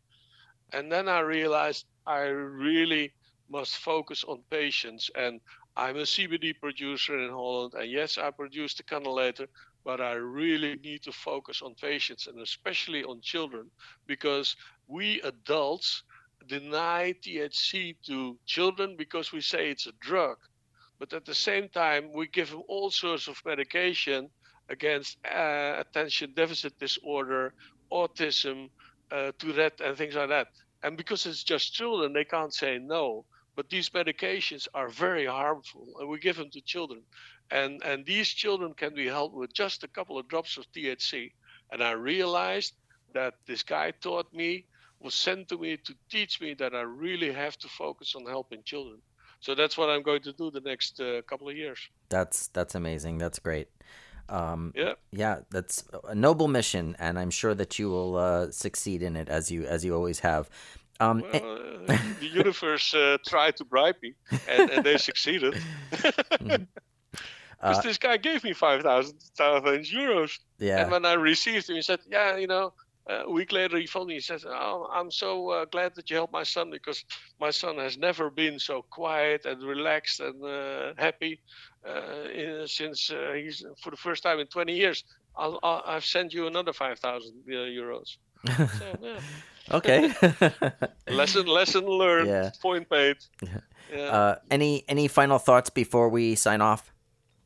And then I realized I really must focus on patients, and I'm a C B D producer in Holland, and yes, I produce the cannulator, but I really need to focus on patients and especially on children, because we adults deny T H C to children because we say it's a drug. But at the same time, we give them all sorts of medication against uh, attention deficit disorder, autism, uh, Tourette, and things like that. And because it's just children, they can't say no. But these medications are very harmful, and we give them to children. And and these children can be helped with just a couple of drops of T H C. And I realized that this guy taught me, was sent to me to teach me that I really have to focus on helping children. So that's what I'm going to do the next uh, couple of years. That's that's amazing. That's great. Um, yeah. Yeah, that's a noble mission, and I'm sure that you will uh, succeed in it as you as you always have. Um, well, uh, the universe uh, tried to bribe me, and, and they succeeded. Because uh, this guy gave me five thousand euros. Yeah. And when I received him, he said, yeah, you know, uh, a week later he phoned me. He said, oh, I'm so uh, glad that you helped my son, because my son has never been so quiet and relaxed and uh, happy uh, in, since uh, he's for the first time in twenty years. I'll, I'll, I've sent you another five thousand euros. So, yeah. Okay. lesson lesson learned. Yeah. Point paid. Yeah. Uh, any any final thoughts before we sign off?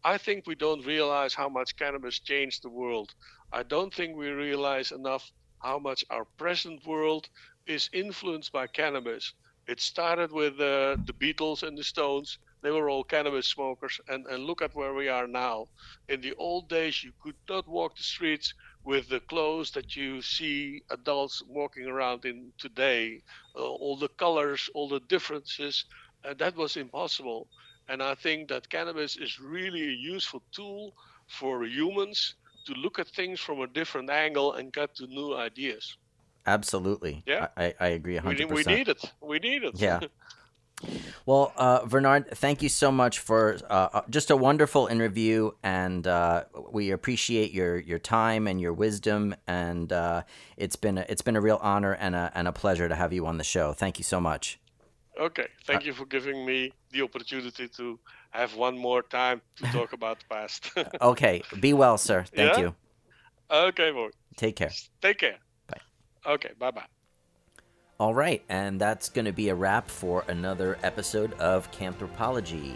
I think we don't realize how much cannabis changed the world. I don't think we realize enough how much our present world is influenced by cannabis. It started with uh, the Beatles and the Stones. They were all cannabis smokers, and, and look at where we are now. In the old days, you could not walk the streets with the clothes that you see adults walking around in today. Uh, all the colors, all the differences, uh, that was impossible. And I think that cannabis is really a useful tool for humans to look at things from a different angle and get to new ideas. Absolutely. Yeah, I, I agree one hundred percent. We, we need it. We need it. Yeah. Well, uh, Wernard, thank you so much for uh, just a wonderful interview, and uh, we appreciate your, your time and your wisdom, and uh, it's been a, it's been a real honor and a and a pleasure to have you on the show. Thank you so much. Okay, thank uh, you for giving me the opportunity to have one more time to talk about the past. Okay, be well, sir. Thank yeah? you. Okay, boy. Take care. Take care. Bye. Okay, bye bye. All right, and that's going to be a wrap for another episode of Cannthropology.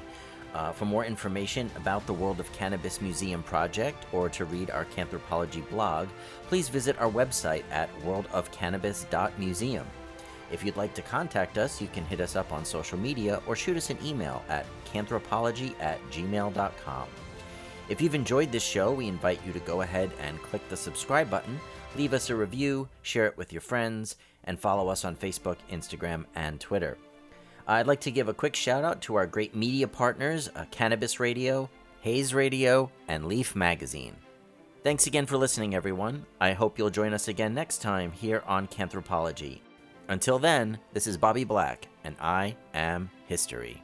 Uh, for more information about the World of Cannabis Museum Project or to read our Cannthropology blog, please visit our website at world of cannabis dot museum. If you'd like to contact us, you can hit us up on social media or shoot us an email at cannthropology at gmail dot com. If you've enjoyed this show, we invite you to go ahead and click the subscribe button, leave us a review, share it with your friends, and follow us on Facebook, Instagram, and Twitter. I'd like to give a quick shout out to our great media partners, uh, Cannabis Radio, Haze Radio, and Leaf Magazine. Thanks again for listening, everyone. I hope you'll join us again next time here on Cannthropology. Until then, this is Bobby Black, and I am history.